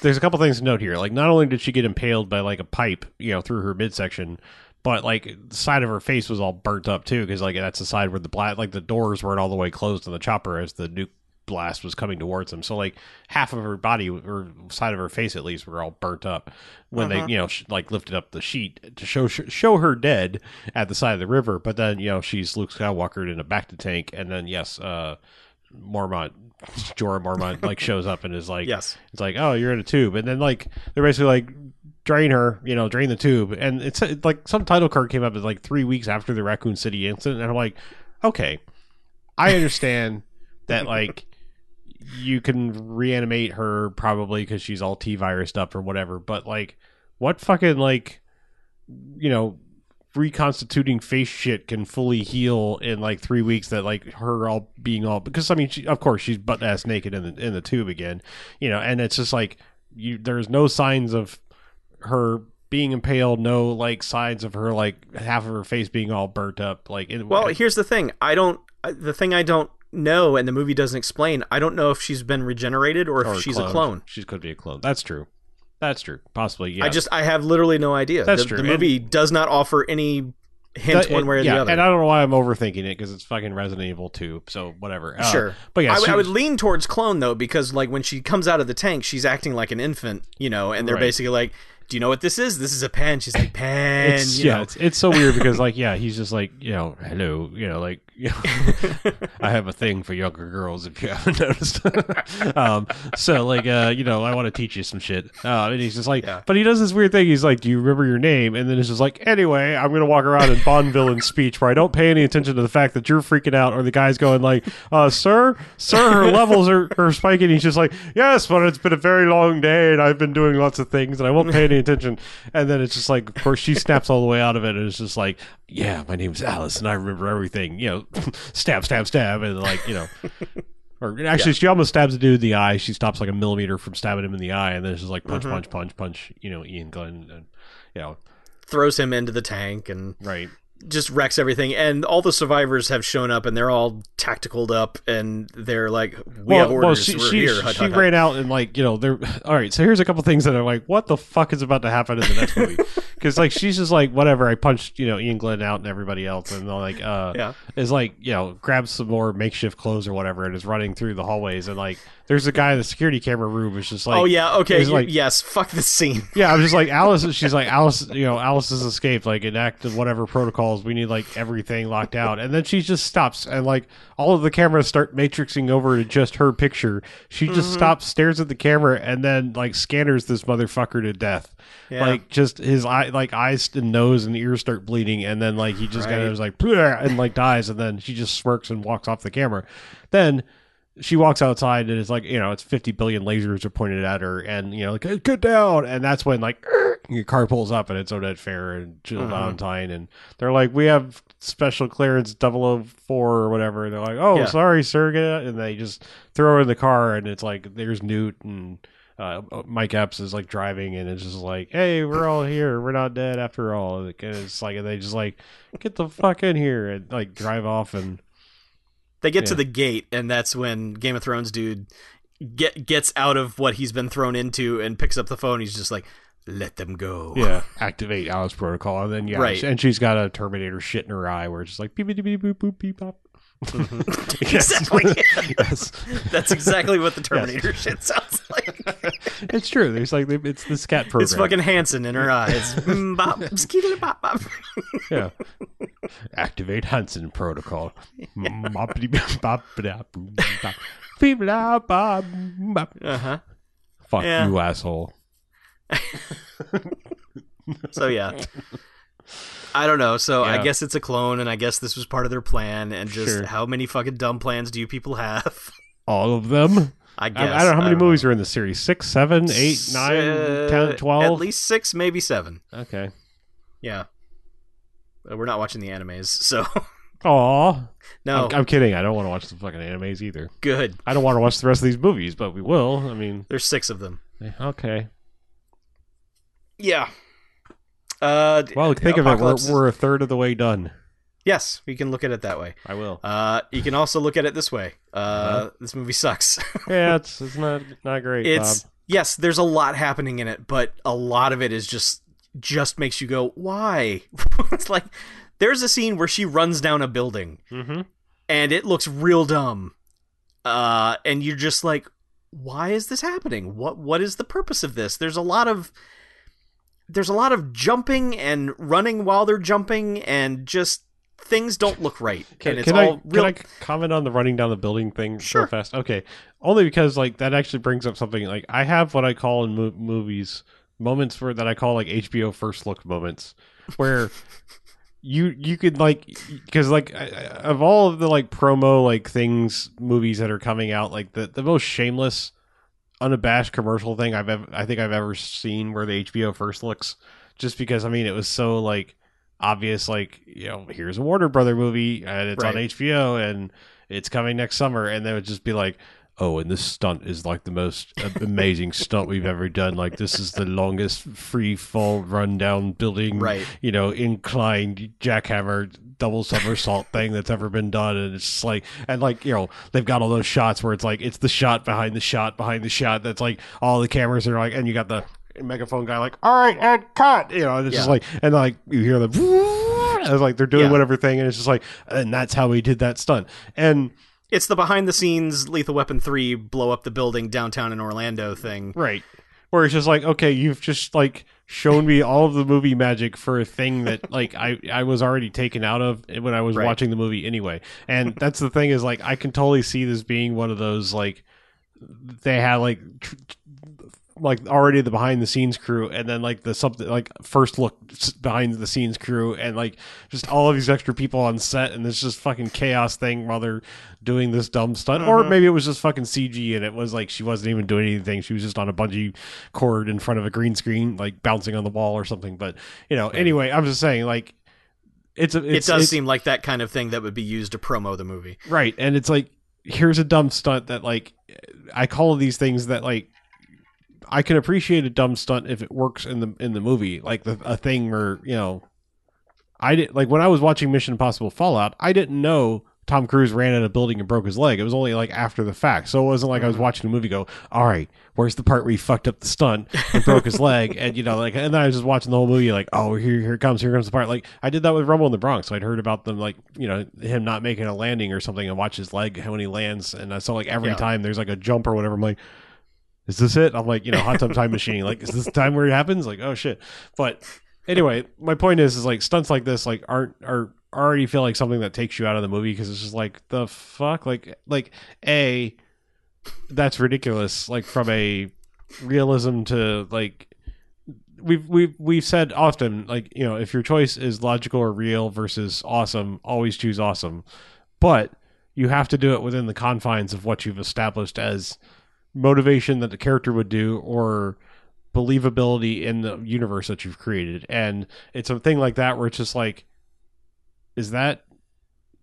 there's a couple things to note here. Like, not only did she get impaled by, like, a pipe, you know, through her midsection, but, like, the side of her face was all burnt up, too, because, like, that's the side where the doors weren't all the way closed on the chopper as the nuke blast was coming towards them. So, like, half of her body, or side of her face, at least, were all burnt up when they, you know, like, lifted up the sheet to show her dead at the side of the river. But then, you know, she's Luke Skywalker in a back-to tank, and then, Mormont, Jorah Mormont, like, shows up and is like, it's like, oh, you're in a tube. And then, like, they're basically like, drain the tube, and it's like some title card came up as like 3 weeks after the Raccoon City incident, and I'm like, okay, I understand that, like, you can reanimate her probably because she's all T-virused up or whatever, but, like, what fucking, like, you know, reconstituting face shit can fully heal in like 3 weeks that, like, her all being all, because, I mean, she, of course, she's butt ass naked in the tube again, you know, and it's just like, there's no signs of her being impaled, no, like, signs of her, like, half of her face being all burnt up, like, well, here's the thing, I don't know, and the movie doesn't explain, I don't know if she's been regenerated or if she's a clone. She could be a clone, that's true. That's true. Possibly, yeah. I have literally no idea. That's true. The movie does not offer any hint one way or the other. And I don't know why I'm overthinking it, because it's fucking Resident Evil 2, so whatever. Sure. But yeah, I would lean towards clone, though, because like when she comes out of the tank, she's acting like an infant, you know, and they're basically like, do you know what this is? This is a pen. She's like, pen. It's so weird because, like, yeah, he's just like, you know, hello, you know, like, you know, I have a thing for younger girls if you haven't noticed. So, like, you know, I want to teach you some shit. And he's just like, but he does this weird thing. He's like, do you remember your name? And then it's just like, anyway, I'm going to walk around in Bond villain speech where I don't pay any attention to the fact that you're freaking out or the guy's going like, sir, her levels are spiking. He's just like, yes, but it's been a very long day and I've been doing lots of things and I won't pay any attention. And then it's just like, of course, she snaps all the way out of it, and it's just like, yeah, my name's Alice and I remember everything, you know. stab and like, you know. Or actually she almost stabs a dude in the eye. She stops like a millimeter from stabbing him in the eye, and then it's just like punch, you know, Iain Glen, and you know, throws him into the tank and just wrecks everything. And all the survivors have shown up and they're all tacticaled up and they're like, we have orders, we're here, she ran out and like, you know, they're all right. So here's a couple things that are like, what the fuck is about to happen in the next movie? Because like, she's just like, whatever, I punched, you know, Iain Glen out and everybody else, and like is like, you know, grabs some more makeshift clothes or whatever and is running through the hallways, and like there's a guy in the security camera room is just like, oh yeah, okay, like, yes, fuck this scene. Yeah, I'm just like, Alice, she's like, Alice, you know, Alice has escaped, like enact whatever protocol. We need like everything locked out, and then she just stops, and like all of the cameras start matrixing over to just her picture. She just stops, stares at the camera, and then like scanners this motherfucker to death. Like just his eye, like eyes and nose and ears start bleeding, and then like he just kind of like and like dies, and then she just smirks and walks off the camera. Then she walks outside, and it's like, you know, it's 50 billion lasers are pointed at her, and you know, like, hey, get down. And that's when like your car pulls up, and it's Oded Fehr and Jill Valentine, and they're like, we have special clearance 004 or whatever. And they're like, oh, sorry, sir, get out. And they just throw her in the car, and it's like, there's Newt, and Mike Epps is like driving, and it's just like, hey, we're all here, we're not dead after all. And it's like, and they just like, get the fuck in here, and like drive off. And they get to the gate, and that's when Game of Thrones dude gets out of what he's been thrown into and picks up the phone. He's just like, let them go. Yeah, activate Alice protocol. And then, yeah, and she's got a Terminator shit in her eye where it's just like, beep, beep, beep, boop, boop, beep, pop. Exactly. That's exactly what the Terminator shit sounds like. It's true. There's like, it's the scat program. It's fucking Hanson in her eyes. Bop, skiddy, bop, bop. Yeah. Activate Hanson protocol. Fuck you, asshole. So yeah, I don't know. So I guess it's a clone, and I guess this was part of their plan. And just how many fucking dumb plans do you people have? All of them, I guess. I don't know how many movies are in the series. 6, 7, 8, 9, 10, 12. At least 6, maybe 7. Okay. Yeah, we're not watching the animes, so. Aw. No. I'm kidding. I don't want to watch the fucking animes either. Good. I don't want to watch the rest of these movies, but we will. I mean, there's 6 of them. Okay. Yeah. Well, think of it. We're a third of the way done. Yes, we can look at it that way. I will. You can also look at it this way. This movie sucks. Yeah, it's not great. It's Bob. Yes, there's a lot happening in it, but a lot of it is just makes you go, why? It's like there's a scene where she runs down a building, and it looks real dumb, and you're just like, why is this happening? What is the purpose of this? There's a lot of jumping and running while they're jumping, and just things don't look right. Can I comment on the running down the building thing so fast? Okay. Only because like that actually brings up something. Like I have what I call in movies moments that I call like HBO first look moments, where you could like, because like of all of the like promo like things, movies that are coming out, like the most shameless, unabashed commercial thing I think I've ever seen where the HBO first looks, just because I mean it was so like obvious, like, you know, here's a Warner Brother movie and it's on HBO and it's coming next summer, and they would just be like, oh, and this stunt is like the most amazing stunt we've ever done. Like this is the longest free fall run down building, you know, inclined jackhammer double somersault thing that's ever been done. And it's just like, and like, you know, they've got all those shots where it's like, it's the shot behind the shot behind the shot. That's like all the cameras are like, and you got the megaphone guy, like, all right, and cut, you know, and it's just like, and like you hear them, like they're doing whatever thing, and it's just like, and that's how he did that stunt. And it's the behind the scenes Lethal Weapon 3 blow up the building downtown in Orlando thing, right? Where it's just like, okay, you've just like shown me all of the movie magic for a thing that like I was already taken out of when I was watching the movie anyway. And that's the thing, is like I can totally see this being one of those, like they had like already the behind the scenes crew, and then like the something like first look behind the scenes crew, and like just all of these extra people on set, and it's just fucking chaos thing while they're doing this dumb stunt. Or maybe it was just fucking CG, and it was like she wasn't even doing anything, she was just on a bungee cord in front of a green screen, like bouncing on the wall or something. But you know, anyway, I'm just saying, like it does seem like that kind of thing that would be used to promo the movie, right? And it's like, here's a dumb stunt that, like, I call these things that, like, I can appreciate a dumb stunt if it works in the movie, like a thing where, you know, I did, like when I was watching Mission Impossible Fallout, I didn't know Tom Cruise ran in a building and broke his leg. It was only like after the fact. So it wasn't like I was watching a movie go, all right, where's the part where he fucked up the stunt and broke his leg? And, you know, like, and then I was just watching the whole movie like, oh, here comes the part. Like I did that with Rumble in the Bronx. So I'd heard about them, like, you know, him not making a landing or something, and watch his leg when he lands. And I saw like every time there's like a jump or whatever, I'm like, is this it? I'm like, you know, Hot Tub Time Machine. Like, is this the time where it happens? Like, oh shit. But anyway, my point is like stunts like this, like are already feel like something that takes you out of the movie, because it's just like, the fuck, like A, that's ridiculous. Like from a realism to, like, we've said often, like, you know, if your choice is logical or real versus awesome, always choose awesome. But you have to do it within the confines of what you've established as motivation that the character would do, or believability in the universe that you've created. And it's a thing like that where it's just like, is that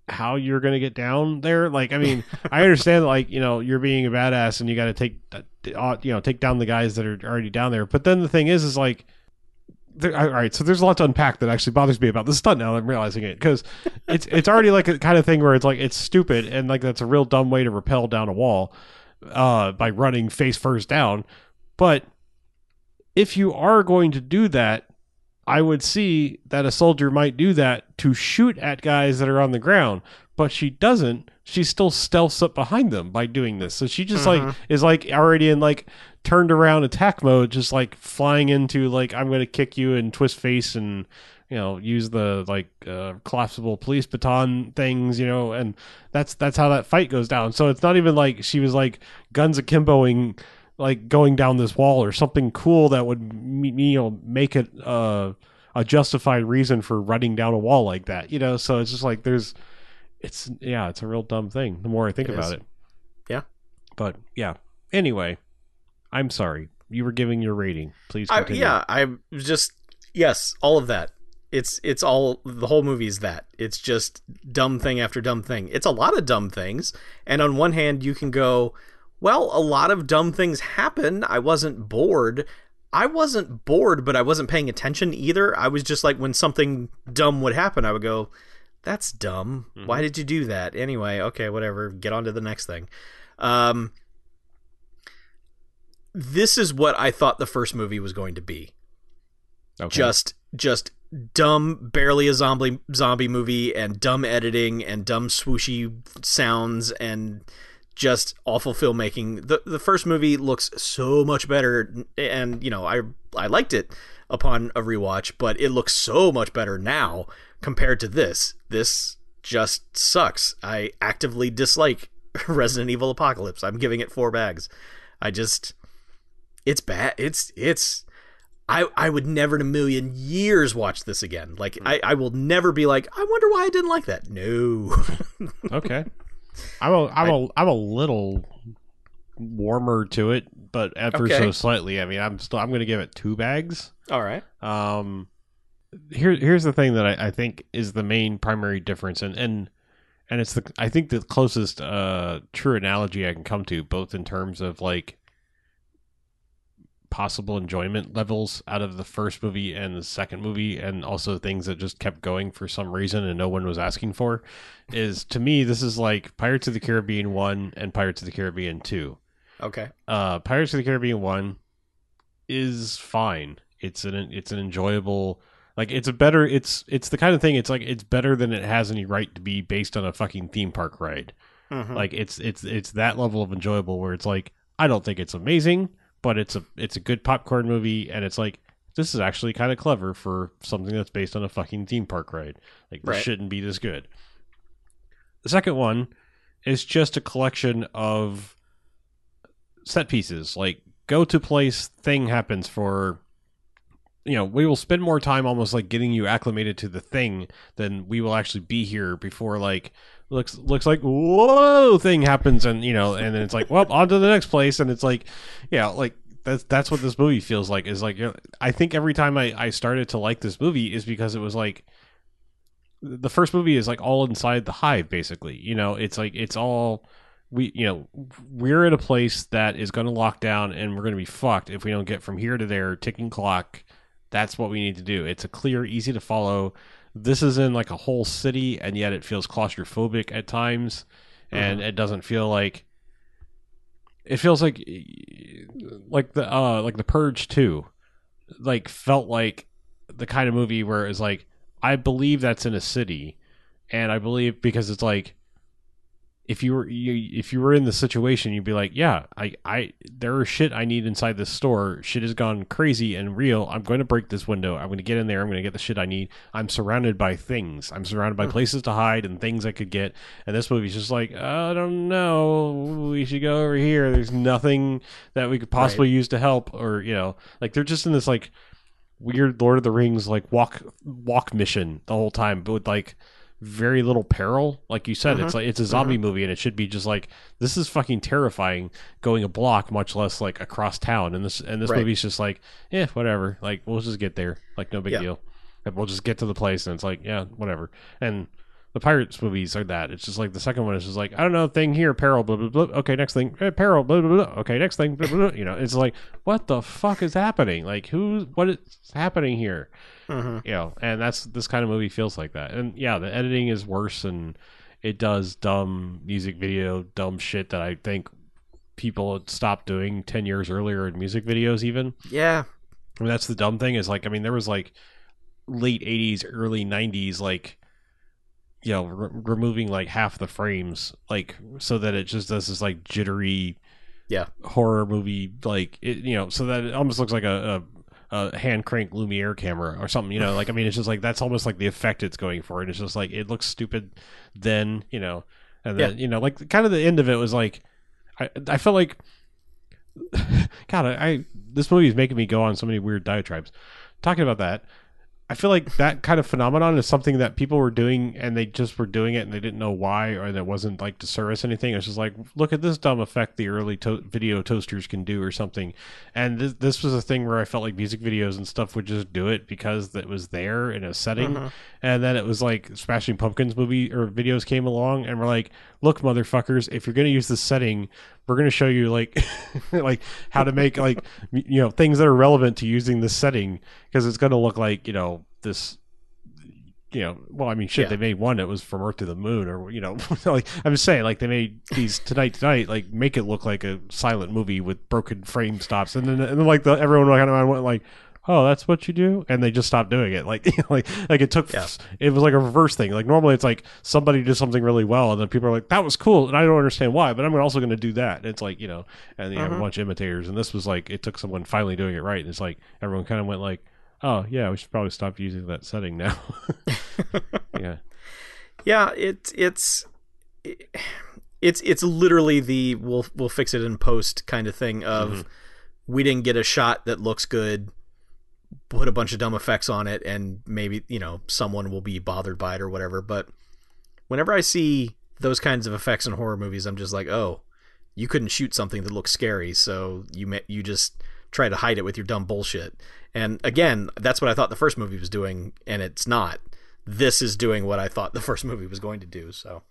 how you're going to get down there? Like, I mean, I understand, like, you know, you're being a badass and you got to take down the guys that are already down there. But then the thing is like, all right, so there's a lot to unpack that actually bothers me about this stunt now that I'm realizing it, because it's already like a kind of thing where it's like, it's stupid, and like that's a real dumb way to rappel down a wall by running face first down. But if you are going to do that, I would see that a soldier might do that to shoot at guys that are on the ground, but she doesn't. She still stealths up behind them by doing this. So she just like is like already in like turned around attack mode, just like flying into like, I'm going to kick you and twist face and, you know, use the like collapsible police baton things, you know, and that's how that fight goes down. So it's not even like she was like guns akimboing, like going down this wall or something cool that would, you know, make it a justified reason for running down a wall like that, you know. So it's just like it's a real dumb thing the more I think about it. Yeah. But yeah. Anyway, I'm sorry. You were giving your rating. Please continue. I'm just, yes, all of that. It's all, the whole movie is that. It's just dumb thing after dumb thing. It's a lot of dumb things. And on one hand, you can go, well, a lot of dumb things happen. I wasn't bored, but I wasn't paying attention either. I was just like, when something dumb would happen, I would go, that's dumb. Mm-hmm. Why did you do that? Anyway, okay, whatever. Get on to the next thing. This is what I thought the first movie was going to be. Okay. Just dumb, barely a zombie movie, and dumb editing and dumb swooshy sounds and just awful filmmaking. The first movie looks so much better, and, you know, I liked it upon a rewatch, but it looks so much better now compared to this. This just sucks. I actively dislike Resident Evil Apocalypse. I'm giving it 4 bags. It's bad. I would never in a million years watch this again. Like, I will never be like, I wonder why I didn't like that. No. Okay. I'm a little warmer to it, but ever so slightly. I mean, I'm going to give it 2 bags. All right. Here's the thing that I think is the main primary difference, and it's I think the closest true analogy I can come to, both in terms of like possible enjoyment levels out of the first movie and the second movie, and also things that just kept going for some reason and no one was asking for, is, to me, this is like Pirates of the Caribbean 1 and Pirates of the Caribbean 2. Okay. Pirates of the Caribbean 1 is fine. It's an enjoyable, like, it's a better, it's the kind of thing, it's like, it's better than it has any right to be based on a fucking theme park ride. Mm-hmm. Like it's that level of enjoyable where it's like, I don't think it's amazing, but it's a good popcorn movie. And it's like, this is actually kind of clever for something that's based on a fucking theme park ride. Like, this shouldn't be this good. The second one is just a collection of set pieces. Like, go to place, thing happens for, you know, we will spend more time almost like getting you acclimated to the thing than we will actually be here before, like, looks like, whoa, thing happens. And, you know, and then it's like, well, on to the next place. And it's like, yeah, like, that's what this movie feels like, is like, you know, I think every time I started to like this movie is because it was like, the first movie is like all inside the hive, basically, you know, it's like, it's all, we, you know, we're at a place that is going to lock down and we're going to be fucked if we don't get from here to there, ticking clock. That's what we need to do. It's a clear, easy to follow. This is in like a whole city, and yet it feels claustrophobic at times. Mm-hmm. And it doesn't feel like, it feels like the Purge 2, like, felt like the kind of movie where it's like, I believe that's in a city, and I believe, because it's like, if you were in the situation, you'd be like, yeah, I there is shit I need inside this store. Shit has gone crazy and real. I'm going to break this window. I'm going to get in there. I'm going to get the shit I need. I'm surrounded by things. I'm surrounded by places to hide and things I could get. And this movie's just like, I don't know. We should go over here. There's nothing that we could possibly use to help, or, you know, like, they're just in this like weird Lord of the Rings, like walk mission the whole time, but with like very little peril. Like you said, it's like, it's a zombie movie, and it should be just like, this is fucking terrifying going a block, much less like across town. And this movie's just like, yeah, whatever. Like, we'll just get there. Like, no big deal. And we'll just get to the place, and it's like, yeah, whatever. And the Pirates movies are that. It's just like, the second one is just like, I don't know, thing here, peril, blah, blah, blah. Okay, next thing, peril, blah, blah, blah. Okay, next thing, blah, blah, blah. You know, it's like, what the fuck is happening? Like, what is happening here? Mm-hmm. You know, and that's, this kind of movie feels like that. And yeah, the editing is worse, and it does dumb music video, dumb shit that I think people had stopped doing 10 years earlier in music videos even. Yeah. I mean, that's the dumb thing, is like, I mean, there was like late 80s, early 90s, like, you know, removing like half the frames, like, so that it just does this like jittery, horror movie, like, it, you know, so that it almost looks like a hand crank Lumiere camera or something, you know, like, I mean, it's just like, that's almost like the effect it's going for, and it's just like, it looks stupid, then, you know, and then you know, like, kind of the end of it was like, I felt like, God, I this movie is making me go on so many weird diatribes talking about that. I feel like that kind of phenomenon is something that people were doing, and they just were doing it, and they didn't know why, or that wasn't like to service anything. It's just like, look at this dumb effect the early video toasters can do, or something. And this was a thing where I felt like music videos and stuff would just do it because it was there in a setting. Mm-hmm. And then it was like Smashing Pumpkins movie or videos came along, and we're like, look, motherfuckers, if you're going to use this setting, we're going to show you like like how to make like, you know, things that are relevant to using this setting, because it's going to look like, you know, this, you know, well, I mean, shit, they made one that was From Earth to the Moon, or, you know, like, I'm just saying, like, they made these Tonight, like, make it look like a silent movie with broken frame stops, and then like everyone kind of went like, oh, that's what you do, and they just stopped doing it. Like, like it took. Yeah. It was like a reverse thing. Like, normally it's like somebody does something really well, and then people are like, "That was cool," and I don't understand why, but I'm also going to do that. And it's like, you know, and you have a bunch of imitators. And this was like, it took someone finally doing it right, and it's like everyone kind of went like, "Oh yeah, we should probably stop using that setting now." It's literally the we'll fix it in post kind of thing of we didn't get a shot that looks good. Put a bunch of dumb effects on it, and maybe, you know, someone will be bothered by it or whatever. But whenever I see those kinds of effects in horror movies, I'm just like, oh, you couldn't shoot something that looks scary, so you just try to hide it with your dumb bullshit. And again, that's what I thought the first movie was doing, and it's not. This is doing what I thought the first movie was going to do. So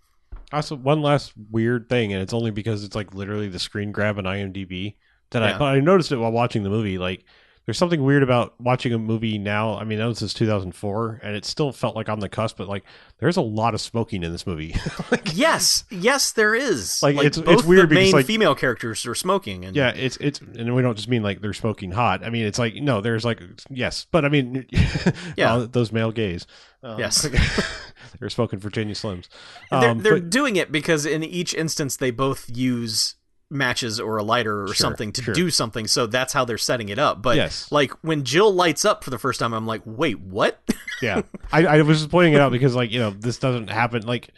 also, one last weird thing, and it's only because it's like literally the screen grab on IMDb that I noticed it while watching the movie, like, there's something weird about watching a movie now. I mean, that was 2004, and it still felt like on the cusp, but like there's a lot of smoking in this movie. yes, there is. Like it's weird because main female characters are smoking, and it's and we don't just mean like they're smoking hot. I mean, it's like no, there's like yes, but I mean those male gays. Yes. They're smoking Virginia Slims. They're doing it because in each instance they both use matches or a lighter or something to do something. So that's how they're setting it up. But like when Jill lights up for the first time, I'm like, wait, what? Yeah. I was just pointing it out because like, you know, this doesn't happen. Like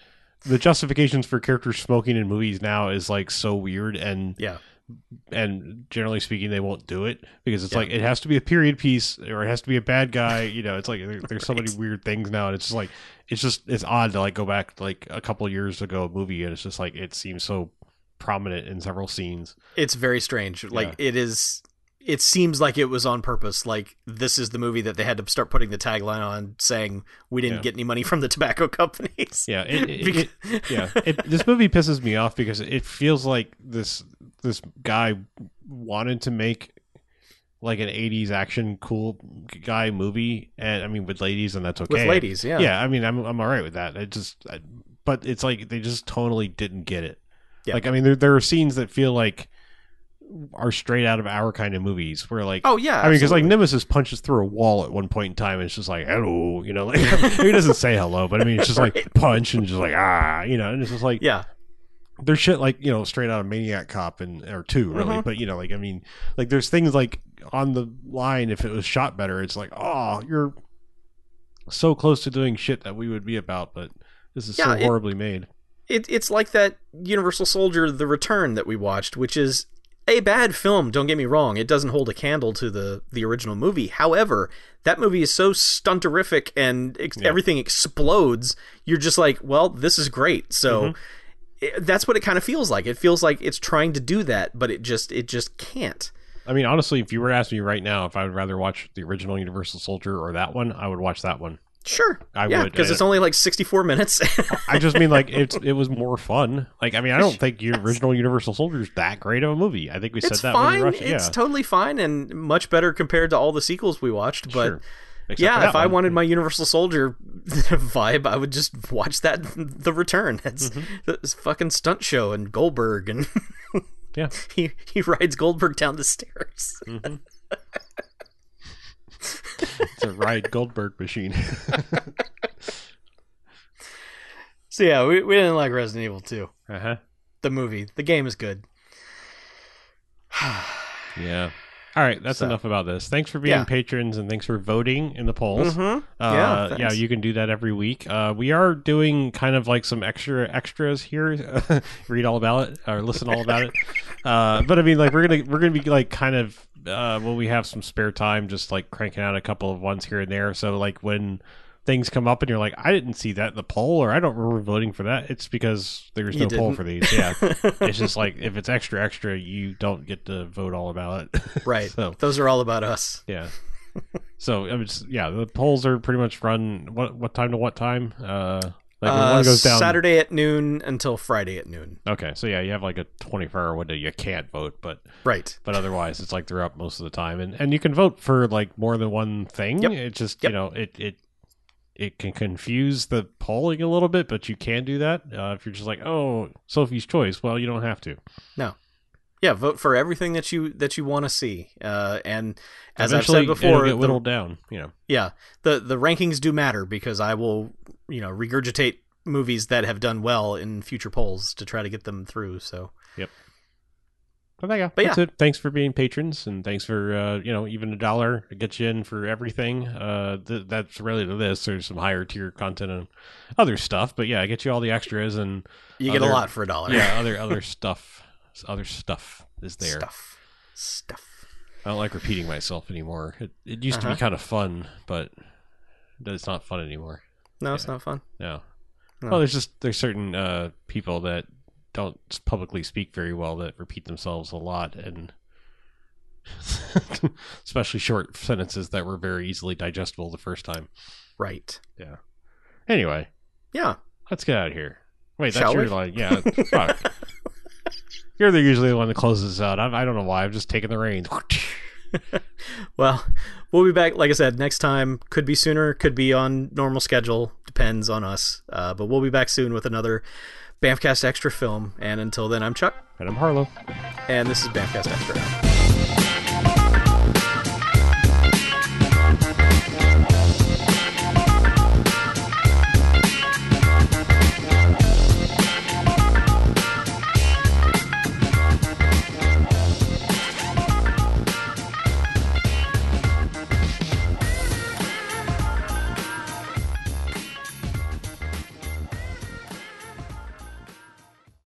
the justifications for characters smoking in movies now is like so weird. And and generally speaking, they won't do it because it's like, it has to be a period piece or it has to be a bad guy. You know, it's like, there's so many weird things now. And it's just like, it's odd to like go back to like a couple years ago, a movie. And it's just like, it seems so prominent in several scenes. It's very strange. Like it seems like it was on purpose. Like this is the movie that they had to start putting the tagline on saying we didn't get any money from the tobacco companies. Yeah. This movie pisses me off because it feels like this guy wanted to make like an 80s action cool guy movie, and I mean with ladies, and that's okay. With ladies, yeah. Yeah, I mean I'm all right with that. But it's like they just totally didn't get it. Yeah. Like, I mean, there are scenes that feel like are straight out of our kind of movies where like, oh yeah, I mean, because like Nemesis punches through a wall at one point in time, and it's just like, hello, you know, like he doesn't say hello, but I mean, it's just like punch and just like, ah, you know, and it's just like, yeah, there's shit like, you know, straight out of Maniac Cop or 2 really, but you know, like, I mean, like there's things like on the line, if it was shot better, it's like, oh, you're so close to doing shit that we would be about, but this is so horribly made. It's like that Universal Soldier, The Return that we watched, which is a bad film. Don't get me wrong. It doesn't hold a candle to the original movie. However, that movie is so stunterific and everything explodes. You're just like, well, this is great. So that's what it kind of feels like. It feels like it's trying to do that, but it just can't. I mean, honestly, if you were to ask me right now if I would rather watch the original Universal Soldier or that one, I would watch that one. Sure. I would. Because it's only like 64 minutes. I just mean like it was more fun. Like, I mean, I don't think the original Universal Soldier is that great of a movie. I think we said that when we watched it. It's totally fine and much better compared to all the sequels we watched. But I wanted my Universal Soldier vibe, I would just watch that The Return. That's this fucking stunt show and Goldberg. And he rides Goldberg down the stairs. It's a ride Goldberg machine. So yeah, we didn't like Resident Evil 2. The movie. The game is good. Yeah. All right, that's enough about this. Thanks for being patrons, and thanks for voting in the polls. Yeah, you can do that every week. We are doing kind of like some extras here. Read all about it or listen all about it. But I mean, like we're gonna be like kind of when we have some spare time, just like cranking out a couple of ones here and there. So like when things come up and you're like, I didn't see that in the poll, or I don't remember voting for that, it's because there's no poll for these. Yeah. It's just like, if it's extra, you don't get to vote all about it. Right. So those are all about us. Yeah. So I mean, the polls are pretty much run what time to what time? Like when one goes down Saturday at noon until Friday at noon. Okay. So yeah, you have like a 24-hour window you can't vote, but otherwise it's like they're up most of the time, and you can vote for like more than one thing. Yep. It's just, you know, it can confuse the polling a little bit, but you can do that if you're just like, oh, Sophie's Choice. Well, you don't have to. No. Yeah, vote for everything that you want to see. And as eventually, I've said before, it'll get whittled down, you know. Yeah. The rankings do matter because I will, you know, regurgitate movies that have done well in future polls to try to get them through, so. Yep. But there you go. That's it. Thanks for being patrons, and thanks for even $1 gets you in for everything. That's related to this. There's some higher tier content and other stuff, but yeah, I get you all the extras, and you get a lot for $1. Yeah, other stuff. Other stuff is there. Stuff. I don't like repeating myself anymore. It used to be kind of fun, but it's not fun anymore. No, it's not fun. No. Well, there's certain people that don't publicly speak very well that repeat themselves a lot, and especially short sentences that were very easily digestible the first time. Right. Yeah. Anyway. Yeah. Let's get out of here. Wait, that's your line. Yeah. Fuck. You're usually the one that closes us out. I don't know why. I'm just taking the reins. Well, we'll be back, like I said, next time. Could be sooner, could be on normal schedule. Depends on us. But we'll be back soon with another Banffcast Extra film. And until then, I'm Chuck. And I'm Harlow. And this is Banffcast Extra.